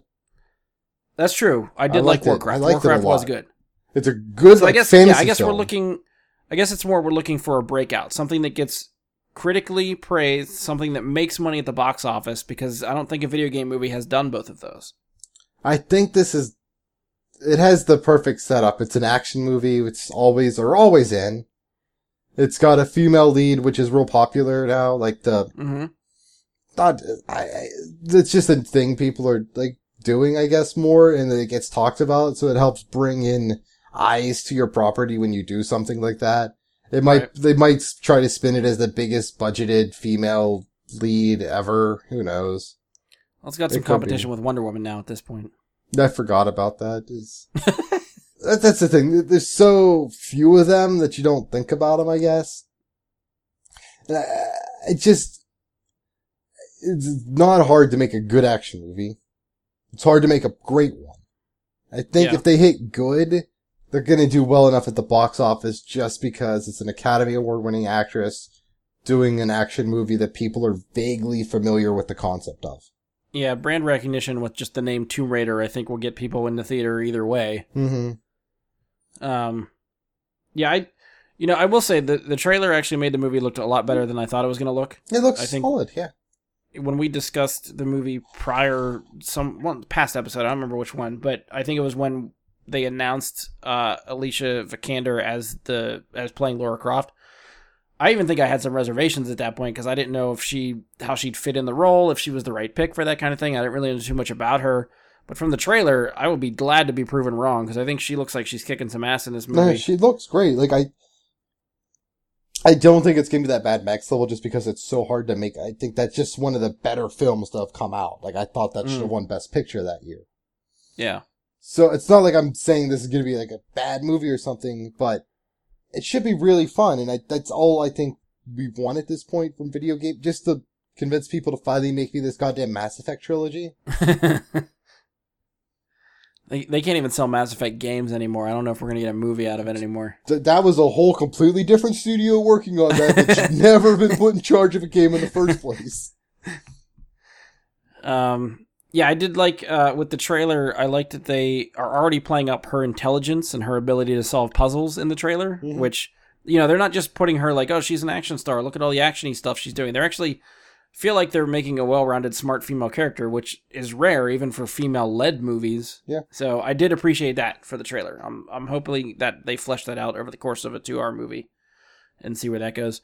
That's true. I like Warcraft. Warcraft was good. It's a good, so like, I guess we're looking. I guess it's more we're looking for a breakout, something that gets critically praised, something that makes money at the box office, because I don't think a video game movie has done both of those. I think it has the perfect setup. It's an action movie, which always in. It's got a female lead, which is real popular now. Like it's just a thing people are like doing, I guess, more, and it gets talked about, so it helps bring in eyes to your property when you do something like that. They might try to spin it as the biggest budgeted female lead ever. Who knows? Well, it's got some competition with Wonder Woman now at this point. I forgot about that. That's the thing. There's so few of them that you don't think about them, I guess. And it's not hard to make a good action movie. It's hard to make a great one. I think if they hit good, they're going to do well enough at the box office just because it's an Academy Award-winning actress doing an action movie that people are vaguely familiar with the concept of. Yeah, brand recognition with just the name Tomb Raider, I think, will get people in the theater either way. Mm-hmm. yeah, I will say the trailer actually made the movie look a lot better than I thought it was going to look. It looks solid, yeah. When we discussed the movie prior, past episode, I don't remember which one, but I think it was when they announced Alicia Vikander as playing Lara Croft. I even think I had some reservations at that point because I didn't know if how she'd fit in the role, if she was the right pick for that kind of thing. I didn't really know too much about her. But from the trailer, I would be glad to be proven wrong because I think she looks like she's kicking some ass in this movie. No, she looks great. Like, I don't think it's going to be that Mad Max level just because it's so hard to make. I think that's just one of the better films to have come out. Like, I thought that should have won Best Picture that year. Yeah. So it's not like I'm saying this is going to be like a bad movie or something, but it should be really fun. And that's all I think we want at this point from video game, just to convince people to finally make me this goddamn Mass Effect trilogy. They can't even sell Mass Effect games anymore. I don't know if we're going to get a movie out of it anymore. That was a whole completely different studio working on that should never been put in charge of a game in the first place. Yeah, I did like, with the trailer, I liked that they are already playing up her intelligence and her ability to solve puzzles in the trailer, which, they're not just putting her like, oh, she's an action star. Look at all the action-y stuff she's doing. They're actually feel like they're making a well-rounded, smart female character, which is rare even for female-led movies. Yeah. So I did appreciate that for the trailer. I'm hoping that they flesh that out over the course of a 2-hour movie and see where that goes.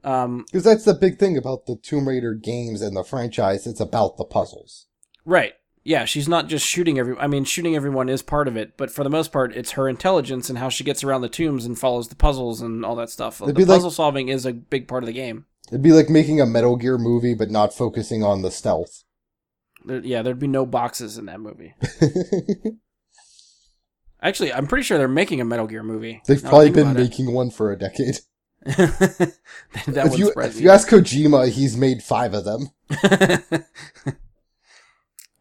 Because that's the big thing about the Tomb Raider games and the franchise. It's about the puzzles. Right. Yeah, she's not just shooting everyone. I mean, shooting everyone is part of it, but for the most part, it's her intelligence and how she gets around the tombs and follows the puzzles and all that stuff. The puzzle-solving is a big part of the game. It'd be like making a Metal Gear movie, but not focusing on the stealth. There'd be no boxes in that movie. Actually, I'm pretty sure they're making a Metal Gear movie. They've probably been making one for a decade. If you ask Kojima, he's made 5 of them.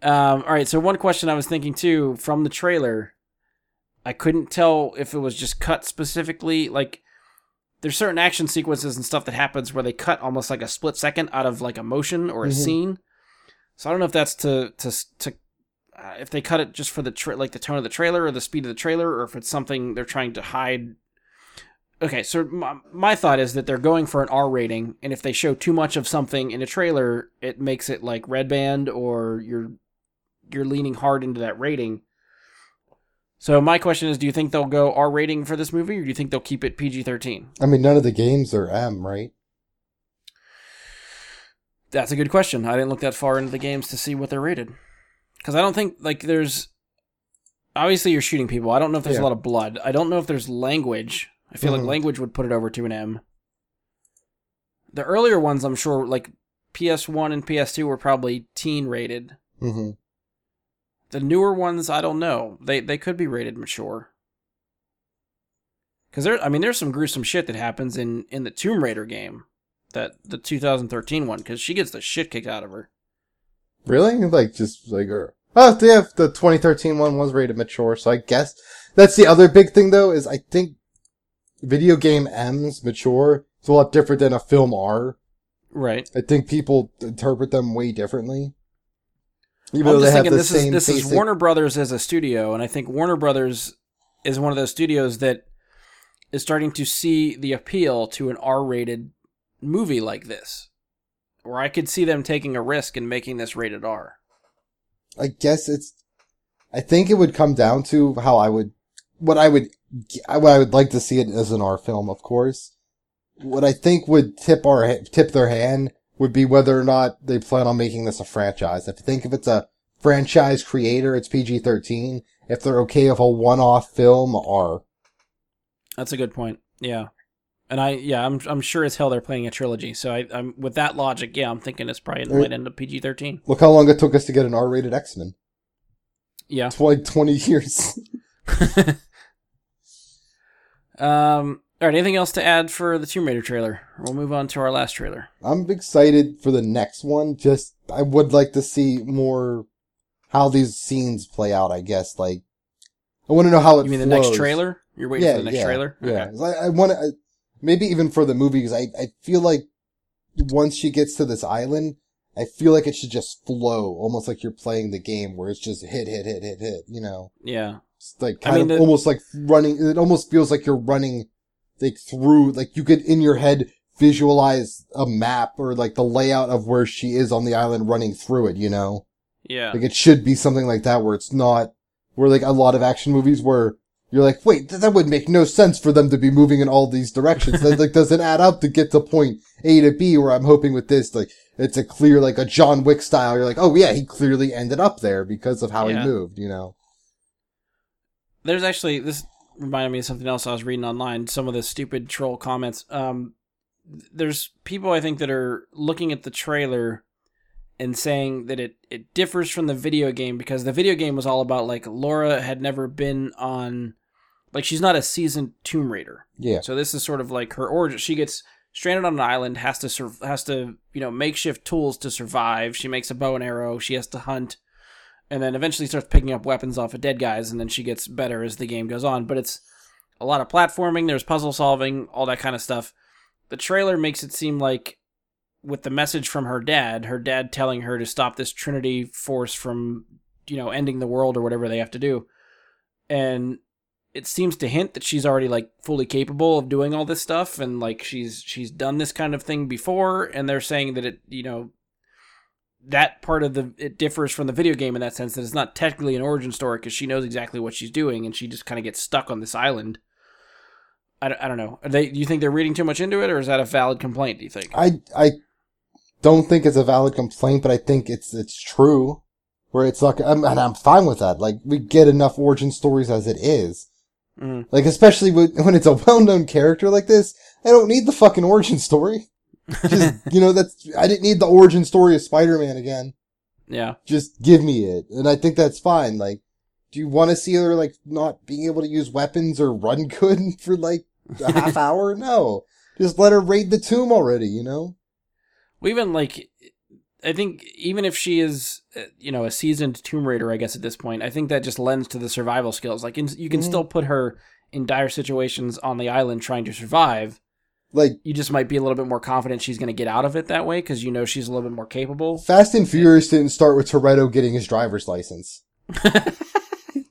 All right, so one question I was thinking, too, from the trailer, I couldn't tell if it was just cut specifically, like, there's certain action sequences and stuff that happens where they cut almost like a split second out of like a motion or a scene. So I don't know if that's to if they cut it just for the tone of the trailer or the speed of the trailer, or if it's something they're trying to hide. Okay. So my thought is that they're going for an R rating. And if they show too much of something in a trailer, it makes it like red band or you're leaning hard into that rating. So my question is, do you think they'll go R rating for this movie, or do you think they'll keep it PG-13? I mean, none of the games are M, right? That's a good question. I didn't look that far into the games to see what they're rated. Because I don't think, like, there's... Obviously, you're shooting people. I don't know if there's a lot of blood. I don't know if there's language. I feel like language would put it over to an M. The earlier ones, I'm sure, like, PS1 and PS2 were probably teen rated. Mm-hmm. The newer ones, I don't know. They could be rated mature. Because there's some gruesome shit that happens in the Tomb Raider game, that the 2013 one, because she gets the shit kicked out of her. Really? The 2013 one was rated mature, so I guess that's the other big thing though, is I think video game M's mature is a lot different than a film R. Right. I think people interpret them way differently. I'm just thinking this is Warner Brothers as a studio, and I think Warner Brothers is one of those studios that is starting to see the appeal to an R-rated movie like this, where I could see them taking a risk and making this rated R. I guess I think it would come down to what I would like to see it as an R film, of course. What I think would tip their hand would be whether or not they plan on making this a franchise. If it's a franchise creator, it's PG-13. If they're okay with a one-off film, R. That's a good point. Yeah, and I'm sure as hell they're playing a trilogy. So I'm with that logic. Yeah, I'm thinking it's probably might end up PG-13. Look how long it took us to get an R-rated X-Men. Yeah, it's like 20 years. All right, anything else to add for the Tomb Raider trailer? We'll move on to our last trailer. I'm excited for the next one. Just, I would like to see more how these scenes play out, I guess. Like, I want to know how it flows. You mean the next trailer? You're waiting for the next trailer? Okay. Yeah, I want to, maybe even for the movie, because I feel like once she gets to this island, I feel like it should just flow, almost like you're playing the game where it's just hit, you know? Yeah. It's like, kind of almost like running, it almost feels like you're running like through, like you could in your head visualize a map or like the layout of where she is on the island running through it, you know? Yeah. Like it should be something like that where it's not, where like a lot of action movies where you're like, wait, that would make no sense for them to be moving in all these directions. That like doesn't add up to get to point A to B where I'm hoping with this, like it's a clear, like a John Wick style. You're like, oh yeah, he clearly ended up there because of how he moved, you know? There's actually, this reminded me of something else I was reading online, some of the stupid troll comments. There's people, I think, that are looking at the trailer and saying that it differs from the video game because the video game was all about, like, Laura had never been on... Like, she's not a seasoned Tomb Raider. Yeah. So this is sort of like her origin. She gets stranded on an island, has to you know, makeshift tools to survive. She makes a bow and arrow. She has to hunt. And then eventually starts picking up weapons off of dead guys, and then she gets better as the game goes on. But it's a lot of platforming, there's puzzle solving, all that kind of stuff. The trailer makes it seem like, with the message from her dad telling her to stop this Trinity force from, you know, ending the world or whatever they have to do. And it seems to hint that she's already, like, fully capable of doing all this stuff, and, like, she's done this kind of thing before, and they're saying that it, you know... that part of it differs from the video game in that sense that it's not technically an origin story because she knows exactly what she's doing and she just kind of gets stuck on this island. I don't know. Do you think they're reading too much into it, or is that a valid complaint, do you think? I don't think it's a valid complaint, but I think it's true where it's like, and I'm fine with that. Like, we get enough origin stories as it is. Mm. Like, especially when it's a well-known character like this, I don't need the fucking origin story. Just, you know, I didn't need the origin story of Spider-Man again. Yeah. Just give me it. And I think that's fine. Like, do you want to see her, like, not being able to use weapons or run good for, like, a half hour? No. Just let her raid the tomb already, you know? Well, even, like, I think even if she is, you know, a seasoned Tomb Raider, I guess, at this point, I think that just lends to the survival skills. Like, you can still put her in dire situations on the island trying to survive. Like, you just might be a little bit more confident she's going to get out of it that way because you know she's a little bit more capable. Fast and Furious didn't start with Toretto getting his driver's license.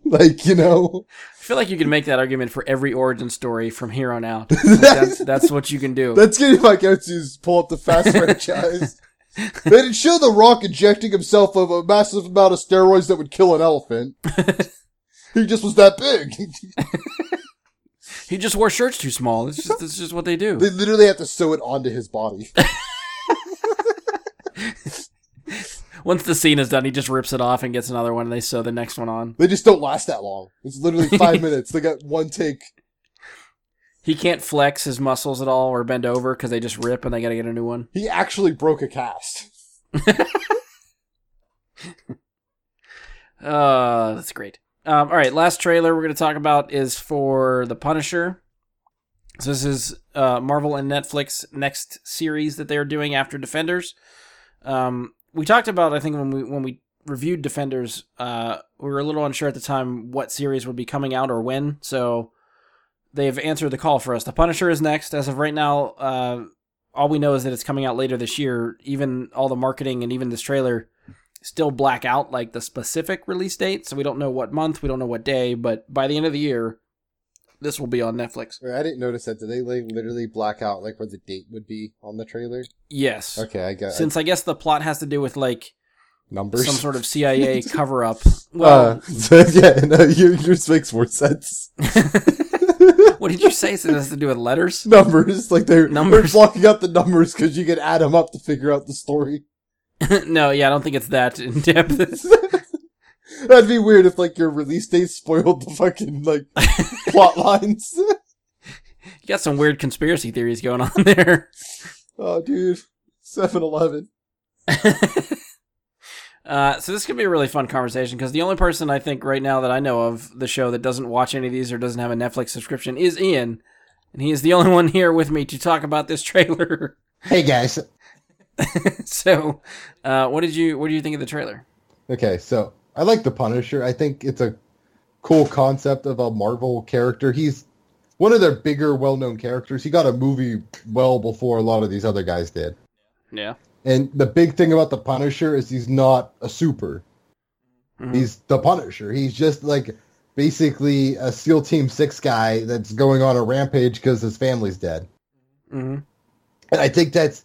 Like, you know. I feel like you can make that argument for every origin story from here on out. Like, that's what you can do. That's going to be my go-to is pull up the Fast franchise. They didn't show The Rock injecting himself of a massive amount of steroids that would kill an elephant. He just was that big. He just wore shirts too small. It's just what they do. They literally have to sew it onto his body. Once the scene is done, he just rips it off and gets another one, and they sew the next one on. They just don't last that long. It's literally 5 minutes. They got one take. He can't flex his muscles at all or bend over because they just rip and they got to get a new one. He actually broke a cast. That's great. All right, last trailer we're going to talk about is for The Punisher. So this is Marvel and Netflix next series that they're doing after Defenders. We talked about, I think, when we reviewed Defenders, we were a little unsure at the time what series would be coming out or when. So they've answered the call for us. The Punisher is next. As of right now, all we know is that it's coming out later this year. Even all the marketing and even this trailer... still black out like the specific release date, so we don't know what month, we don't know what day, but by the end of the year, this will be on Netflix. Wait, I didn't notice that. Did they like, literally black out like what the date would be on the trailer? Yes. Okay, I got it. Since I guess the plot has to do with like numbers, some sort of CIA cover up. Well, yeah, no, yours makes more sense. What did you say? So it has to do with letters, numbers, like they're blocking out the numbers because you can add them up to figure out the story. No, yeah, I don't think it's that in depth. That'd be weird if, like, your release date spoiled the fucking, like, plot lines. You got some weird conspiracy theories going on there. Oh, dude. 7-Eleven. So this could be a really fun conversation, because the only person I think right now that I know of the show that doesn't watch any of these or doesn't have a Netflix subscription is Ian, and he is the only one here with me to talk about this trailer. Hey, guys. So, what do you think of the trailer? Okay, so I like The Punisher. I think it's a cool concept of a Marvel character. He's one of their bigger, well-known characters. He got a movie well before a lot of these other guys did. Yeah. And the big thing about The Punisher is he's not a super. Mm-hmm. He's The Punisher. He's just like basically a SEAL Team 6 guy that's going on a rampage because his family's dead. Mm-hmm. And I think that's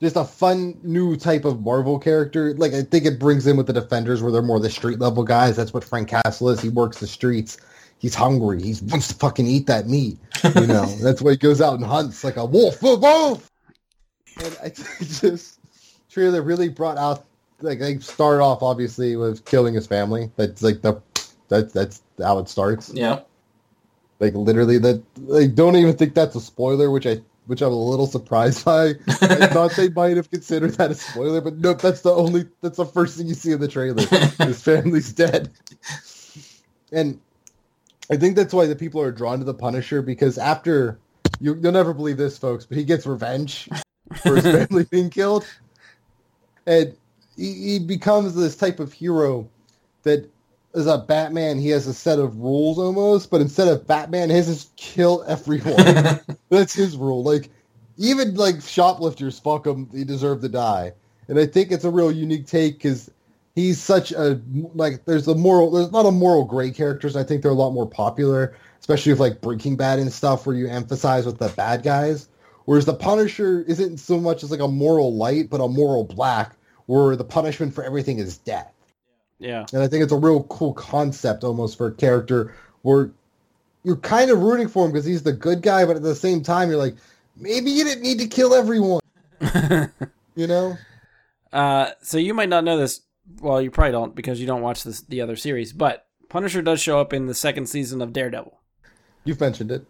just a fun new type of Marvel character. Like, I think it brings in with the Defenders where they're more the street-level guys. That's what Frank Castle is. He works the streets. He's hungry. He wants to fucking eat that meat. You know, that's why he goes out and hunts like a wolf. And I just, trailer really brought out, like, they start off, obviously, with killing his family. That's, like, that's how it starts. Yeah. Like, literally, that I don't even think that's a spoiler, which I'm a little surprised by. I thought they might have considered that a spoiler, but nope, that's the first thing you see in the trailer. His family's dead. And I think that's why the people are drawn to the Punisher, because after, you'll never believe this, folks, but he gets revenge for his family being killed. And he becomes this type of hero that is a Batman. He has a set of rules almost, but instead of Batman, his is kill everyone. That's his rule. Like, even like shoplifters, fuck them, they deserve to die. And I think it's a real unique take because he's such a, like, there's a lot of moral gray characters. I think they're a lot more popular, especially with, like, Breaking Bad and stuff where you emphasize with the bad guys. Whereas the Punisher isn't so much as, like, a moral light, but a moral black, where the punishment for everything is death. Yeah. And I think it's a real cool concept almost for a character where you're kind of rooting for him because he's the good guy, but at the same time, you're like, maybe you didn't need to kill everyone. You know? So you might not know this. Well, you probably don't because you don't watch this, the other series, but Punisher does show up in the second season of Daredevil. You've mentioned it.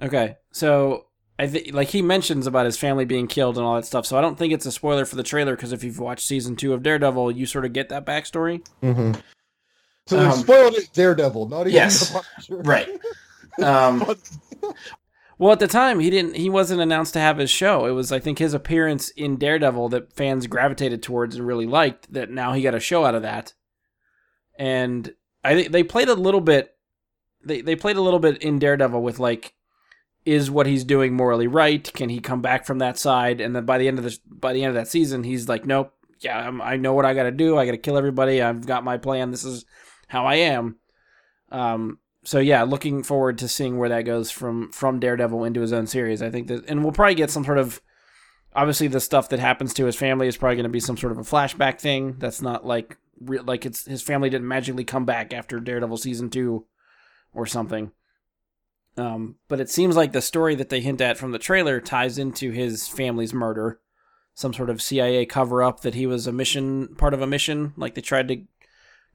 Okay, so I like he mentions about his family being killed and all that stuff, so I don't think it's a spoiler for the trailer because if you've watched season 2 of Daredevil, you sort of get that backstory. Mm-hmm. So they spoiled it, Daredevil, not even the Punisher. Right. Well, at the time, he wasn't announced to have his show. It was, I think, his appearance in Daredevil that fans gravitated towards and really liked, that now he got a show out of that. And I think they played a little bit in Daredevil with, like, is what he's doing morally right? Can he come back from that side? And then by the end of that season, he's like, nope, yeah, I know what I got to do. I got to kill everybody. I've got my plan. This is how I am. So yeah, looking forward to seeing where that goes from Daredevil into his own series. I think that, and we'll probably get some sort of, obviously the stuff that happens to his family is probably going to be some sort of a flashback thing. That's not like it's his family didn't magically come back after Daredevil season 2 or something. But it seems like the story that they hint at from the trailer ties into his family's murder, some sort of CIA cover up that he was part of a mission. Like they tried to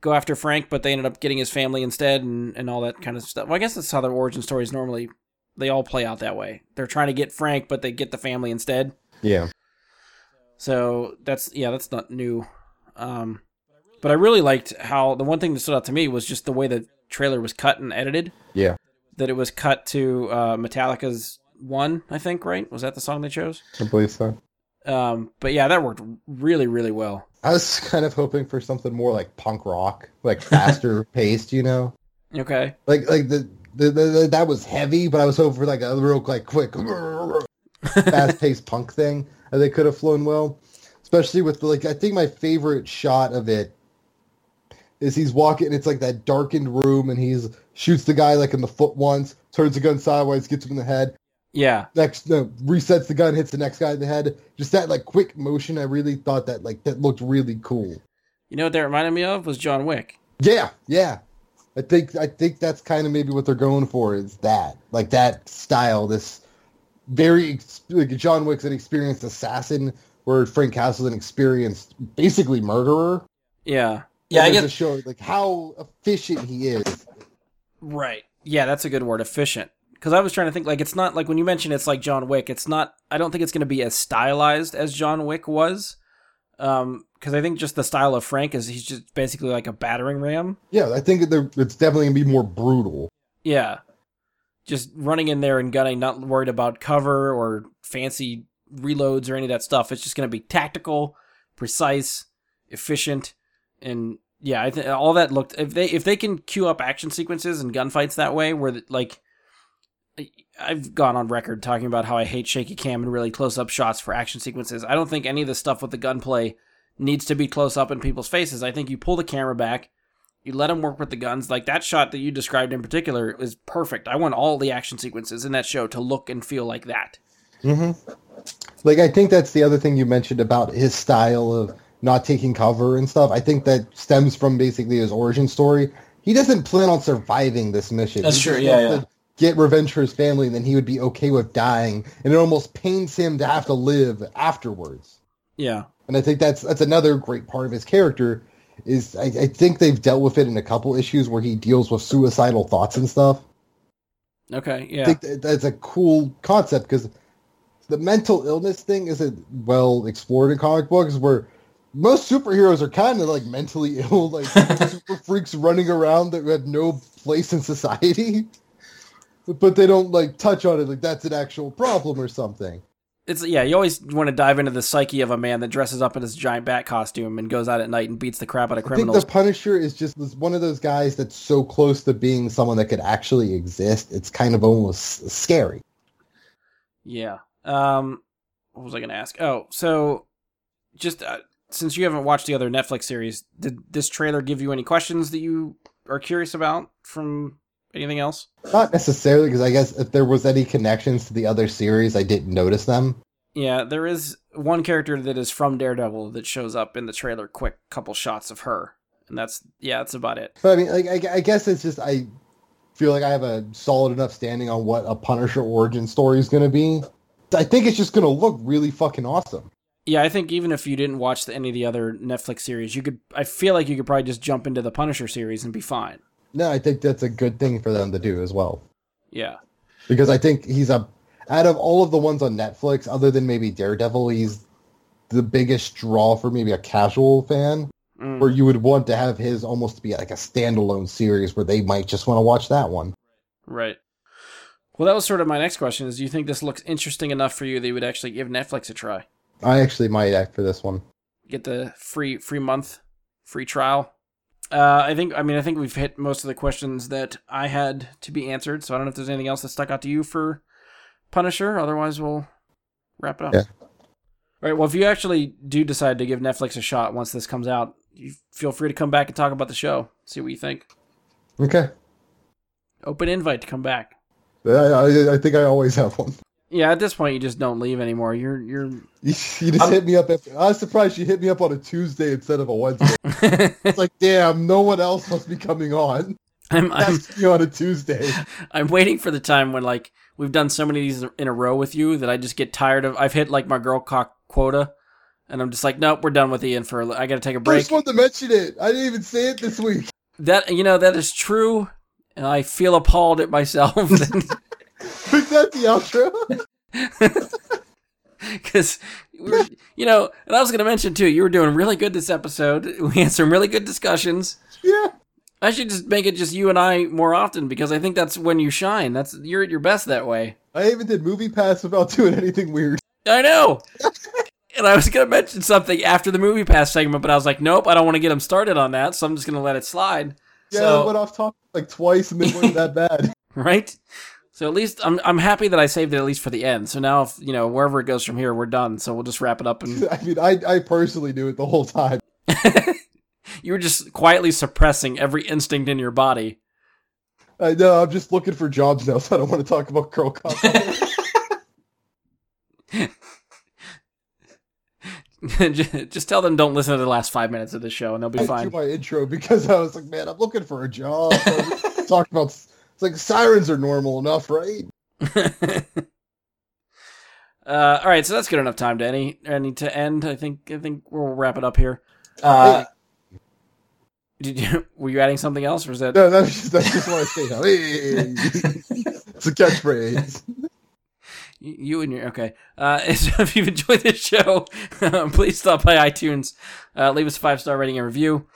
go after Frank, but they ended up getting his family instead and all that kind of stuff. Well, I guess that's how their origin stories normally, they all play out that way. They're trying to get Frank, but they get the family instead. Yeah. So that's not new. But I really liked how, the one thing that stood out to me was just the way the trailer was cut and edited. Yeah. That it was cut to Metallica's One, I think, right? Was that the song they chose? I believe so. But yeah, that worked really, really well. I was kind of hoping for something more like punk rock, like faster paced, you know? Okay. Like the that was heavy, but I was hoping for like a real like quick, fast paced punk thing. And they could have flown well, especially with like, I think my favorite shot of it is he's walking and it's like that darkened room and he's shoots the guy like in the foot once, turns the gun sideways, gets him in the head. Yeah. Resets the gun, hits the next guy in the head. Just that like quick motion, I really thought that like that looked really cool. You know what that reminded me of was John Wick. Yeah. I think that's kind of maybe what they're going for is that like that style. This very like John Wick's an experienced assassin, where Frank Castle's an experienced basically murderer. Yeah, yeah. I guess to show like how efficient he is. Right. Yeah, that's a good word. Efficient. Because I was trying to think, like, it's not, like, when you mention it's like John Wick, it's not, I don't think it's going to be as stylized as John Wick was. Because I think just the style of Frank is he's just basically like a battering ram. Yeah, I think it's definitely going to be more brutal. Yeah. Just running in there and gunning, not worried about cover or fancy reloads or any of that stuff. It's just going to be tactical, precise, efficient, and, yeah, I think all that looked, if they can queue up action sequences and gunfights that way, where, like, I've gone on record talking about how I hate shaky cam and really close-up shots for action sequences. I don't think any of the stuff with the gunplay needs to be close up in people's faces. I think you pull the camera back, You let him work with the guns. Like that shot that you described in particular is perfect. I want all the action sequences in that show to look and feel like that. Mm-hmm. Like, I think that's the other thing you mentioned about his style of not taking cover and stuff. I think that stems from basically his origin story. He doesn't plan on surviving this mission. That's true, yeah. Get revenge for his family, and then he would be okay with dying. And it almost pains him to have to live afterwards. Yeah. And I think that's another great part of his character is I think they've dealt with it in a couple issues where he deals with suicidal thoughts and stuff. Okay, yeah. I think that's a cool concept because the mental illness thing isn't well explored in comic books where most superheroes are kind of like mentally ill, like super freaks running around that have no place in society. But they don't like touch on it like that's an actual problem or something. It's yeah, you always want to dive into the psyche of a man that dresses up in his giant bat costume and goes out at night and beats the crap out of criminals. I think the Punisher is just one of those guys that's so close to being someone that could actually exist. It's kind of almost scary. Yeah. What was I going to ask? Oh, so just since you haven't watched the other Netflix series, did this trailer give you any questions that you are curious about from anything else? Not necessarily, because I guess if there was any connections to the other series, I didn't notice them. Yeah, there is one character that is from Daredevil that shows up in the trailer, quick couple shots of her. And that's about it. But I mean, like, I guess it's just, I feel like I have a solid enough standing on what a Punisher origin story is going to be. I think it's just going to look really fucking awesome. Yeah, I think even if you didn't watch any of the other Netflix series, I feel like you could probably just jump into the Punisher series and be fine. No, I think that's a good thing for them to do as well. Yeah. Because I think out of all of the ones on Netflix, other than maybe Daredevil, he's the biggest draw for maybe a casual fan, where you would want to have his almost be like a standalone series where they might just want to watch that one. Right. Well, that was sort of my next question, is do you think this looks interesting enough for you that you would actually give Netflix a try? I actually might act for this one. Get the free month, free trial. I think we've hit most of the questions that I had to be answered, so I don't know if there's anything else that stuck out to you for Punisher. Otherwise, we'll wrap it up. Yeah. All right, well, if you actually do decide to give Netflix a shot once this comes out, you feel free to come back and talk about the show, see what you think. Okay. Open invite to come back. I think I always have one. Yeah, at this point, you just don't leave anymore. You just hit me up. I was surprised you hit me up on a Tuesday instead of a Wednesday. It's like, damn, no one else must be coming on. I'm on a Tuesday. I'm waiting for the time when, like, we've done so many of these in a row with you that I just get tired of. I've hit, like, my girl cock quota, and I'm just like, nope, we're done with Ian for I got to take a break. I just wanted to mention it. I didn't even say it this week. That is true, and I feel appalled at myself. Is that the outro? Because, and I was going to mention, too, you were doing really good this episode. We had some really good discussions. Yeah. I should just make it just you and I more often, because I think that's when you shine. You're at your best that way. I even did MoviePass without doing anything weird. I know. And I was going to mention something after the MoviePass segment, but I was like, nope, I don't want to get him started on that, so I'm just going to let it slide. Yeah, I went off topic like twice, and it wasn't that bad. Right? So at least I'm happy that I saved it at least for the end. So now, if, wherever it goes from here, we're done. So we'll just wrap it up. And I mean, I personally knew it the whole time. You were just quietly suppressing every instinct in your body. I know. I'm just looking for jobs now, so I don't want to talk about girl cop. Just tell them don't listen to the last 5 minutes of the show, and they'll be fine. I do my intro because I was like, man, I'm looking for a job. Talk about. It's like sirens are normal enough, right? All right, so that's good enough time to to end. I think we'll wrap it up here. Hey. Were you adding something else, or is that? No, that's just what I say now. Hey. It's a catchphrase. You and your okay. So if you've enjoyed this show, please stop by iTunes, leave us a 5-star rating and review.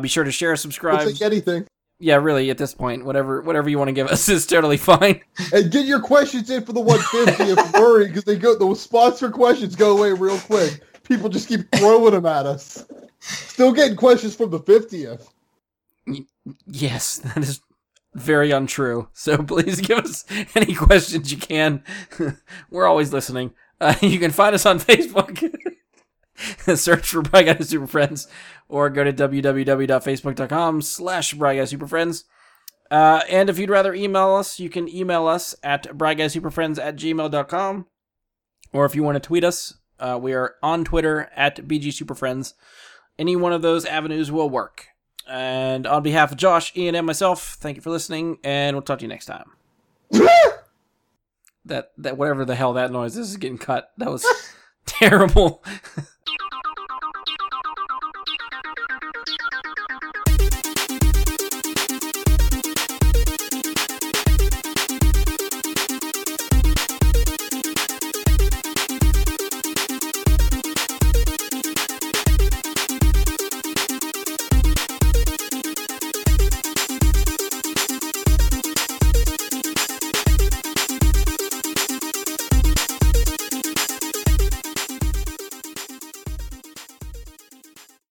Be sure to share, subscribe. We'll take anything. Yeah, really, at this point, whatever you want to give us is totally fine. And get your questions in for the 150 if you're worried, because the sponsor questions go away real quick. People just keep throwing them at us. Still getting questions from the 50th. Yes, that is very untrue. So please give us any questions you can. We're always listening. You can find us on Facebook. Search for Bry Guy Super Friends, or go to www.facebook.com/BryGuySuperFriends. And if you'd rather email us, you can email us at bryguysuperfriends@gmail.com. Or if you want to tweet us, we are on Twitter at BGSuperFriends. Any one of those avenues will work. And on behalf of Josh, Ian, and myself, thank you for listening, and we'll talk to you next time. That whatever the hell that noise is getting cut. That was terrible.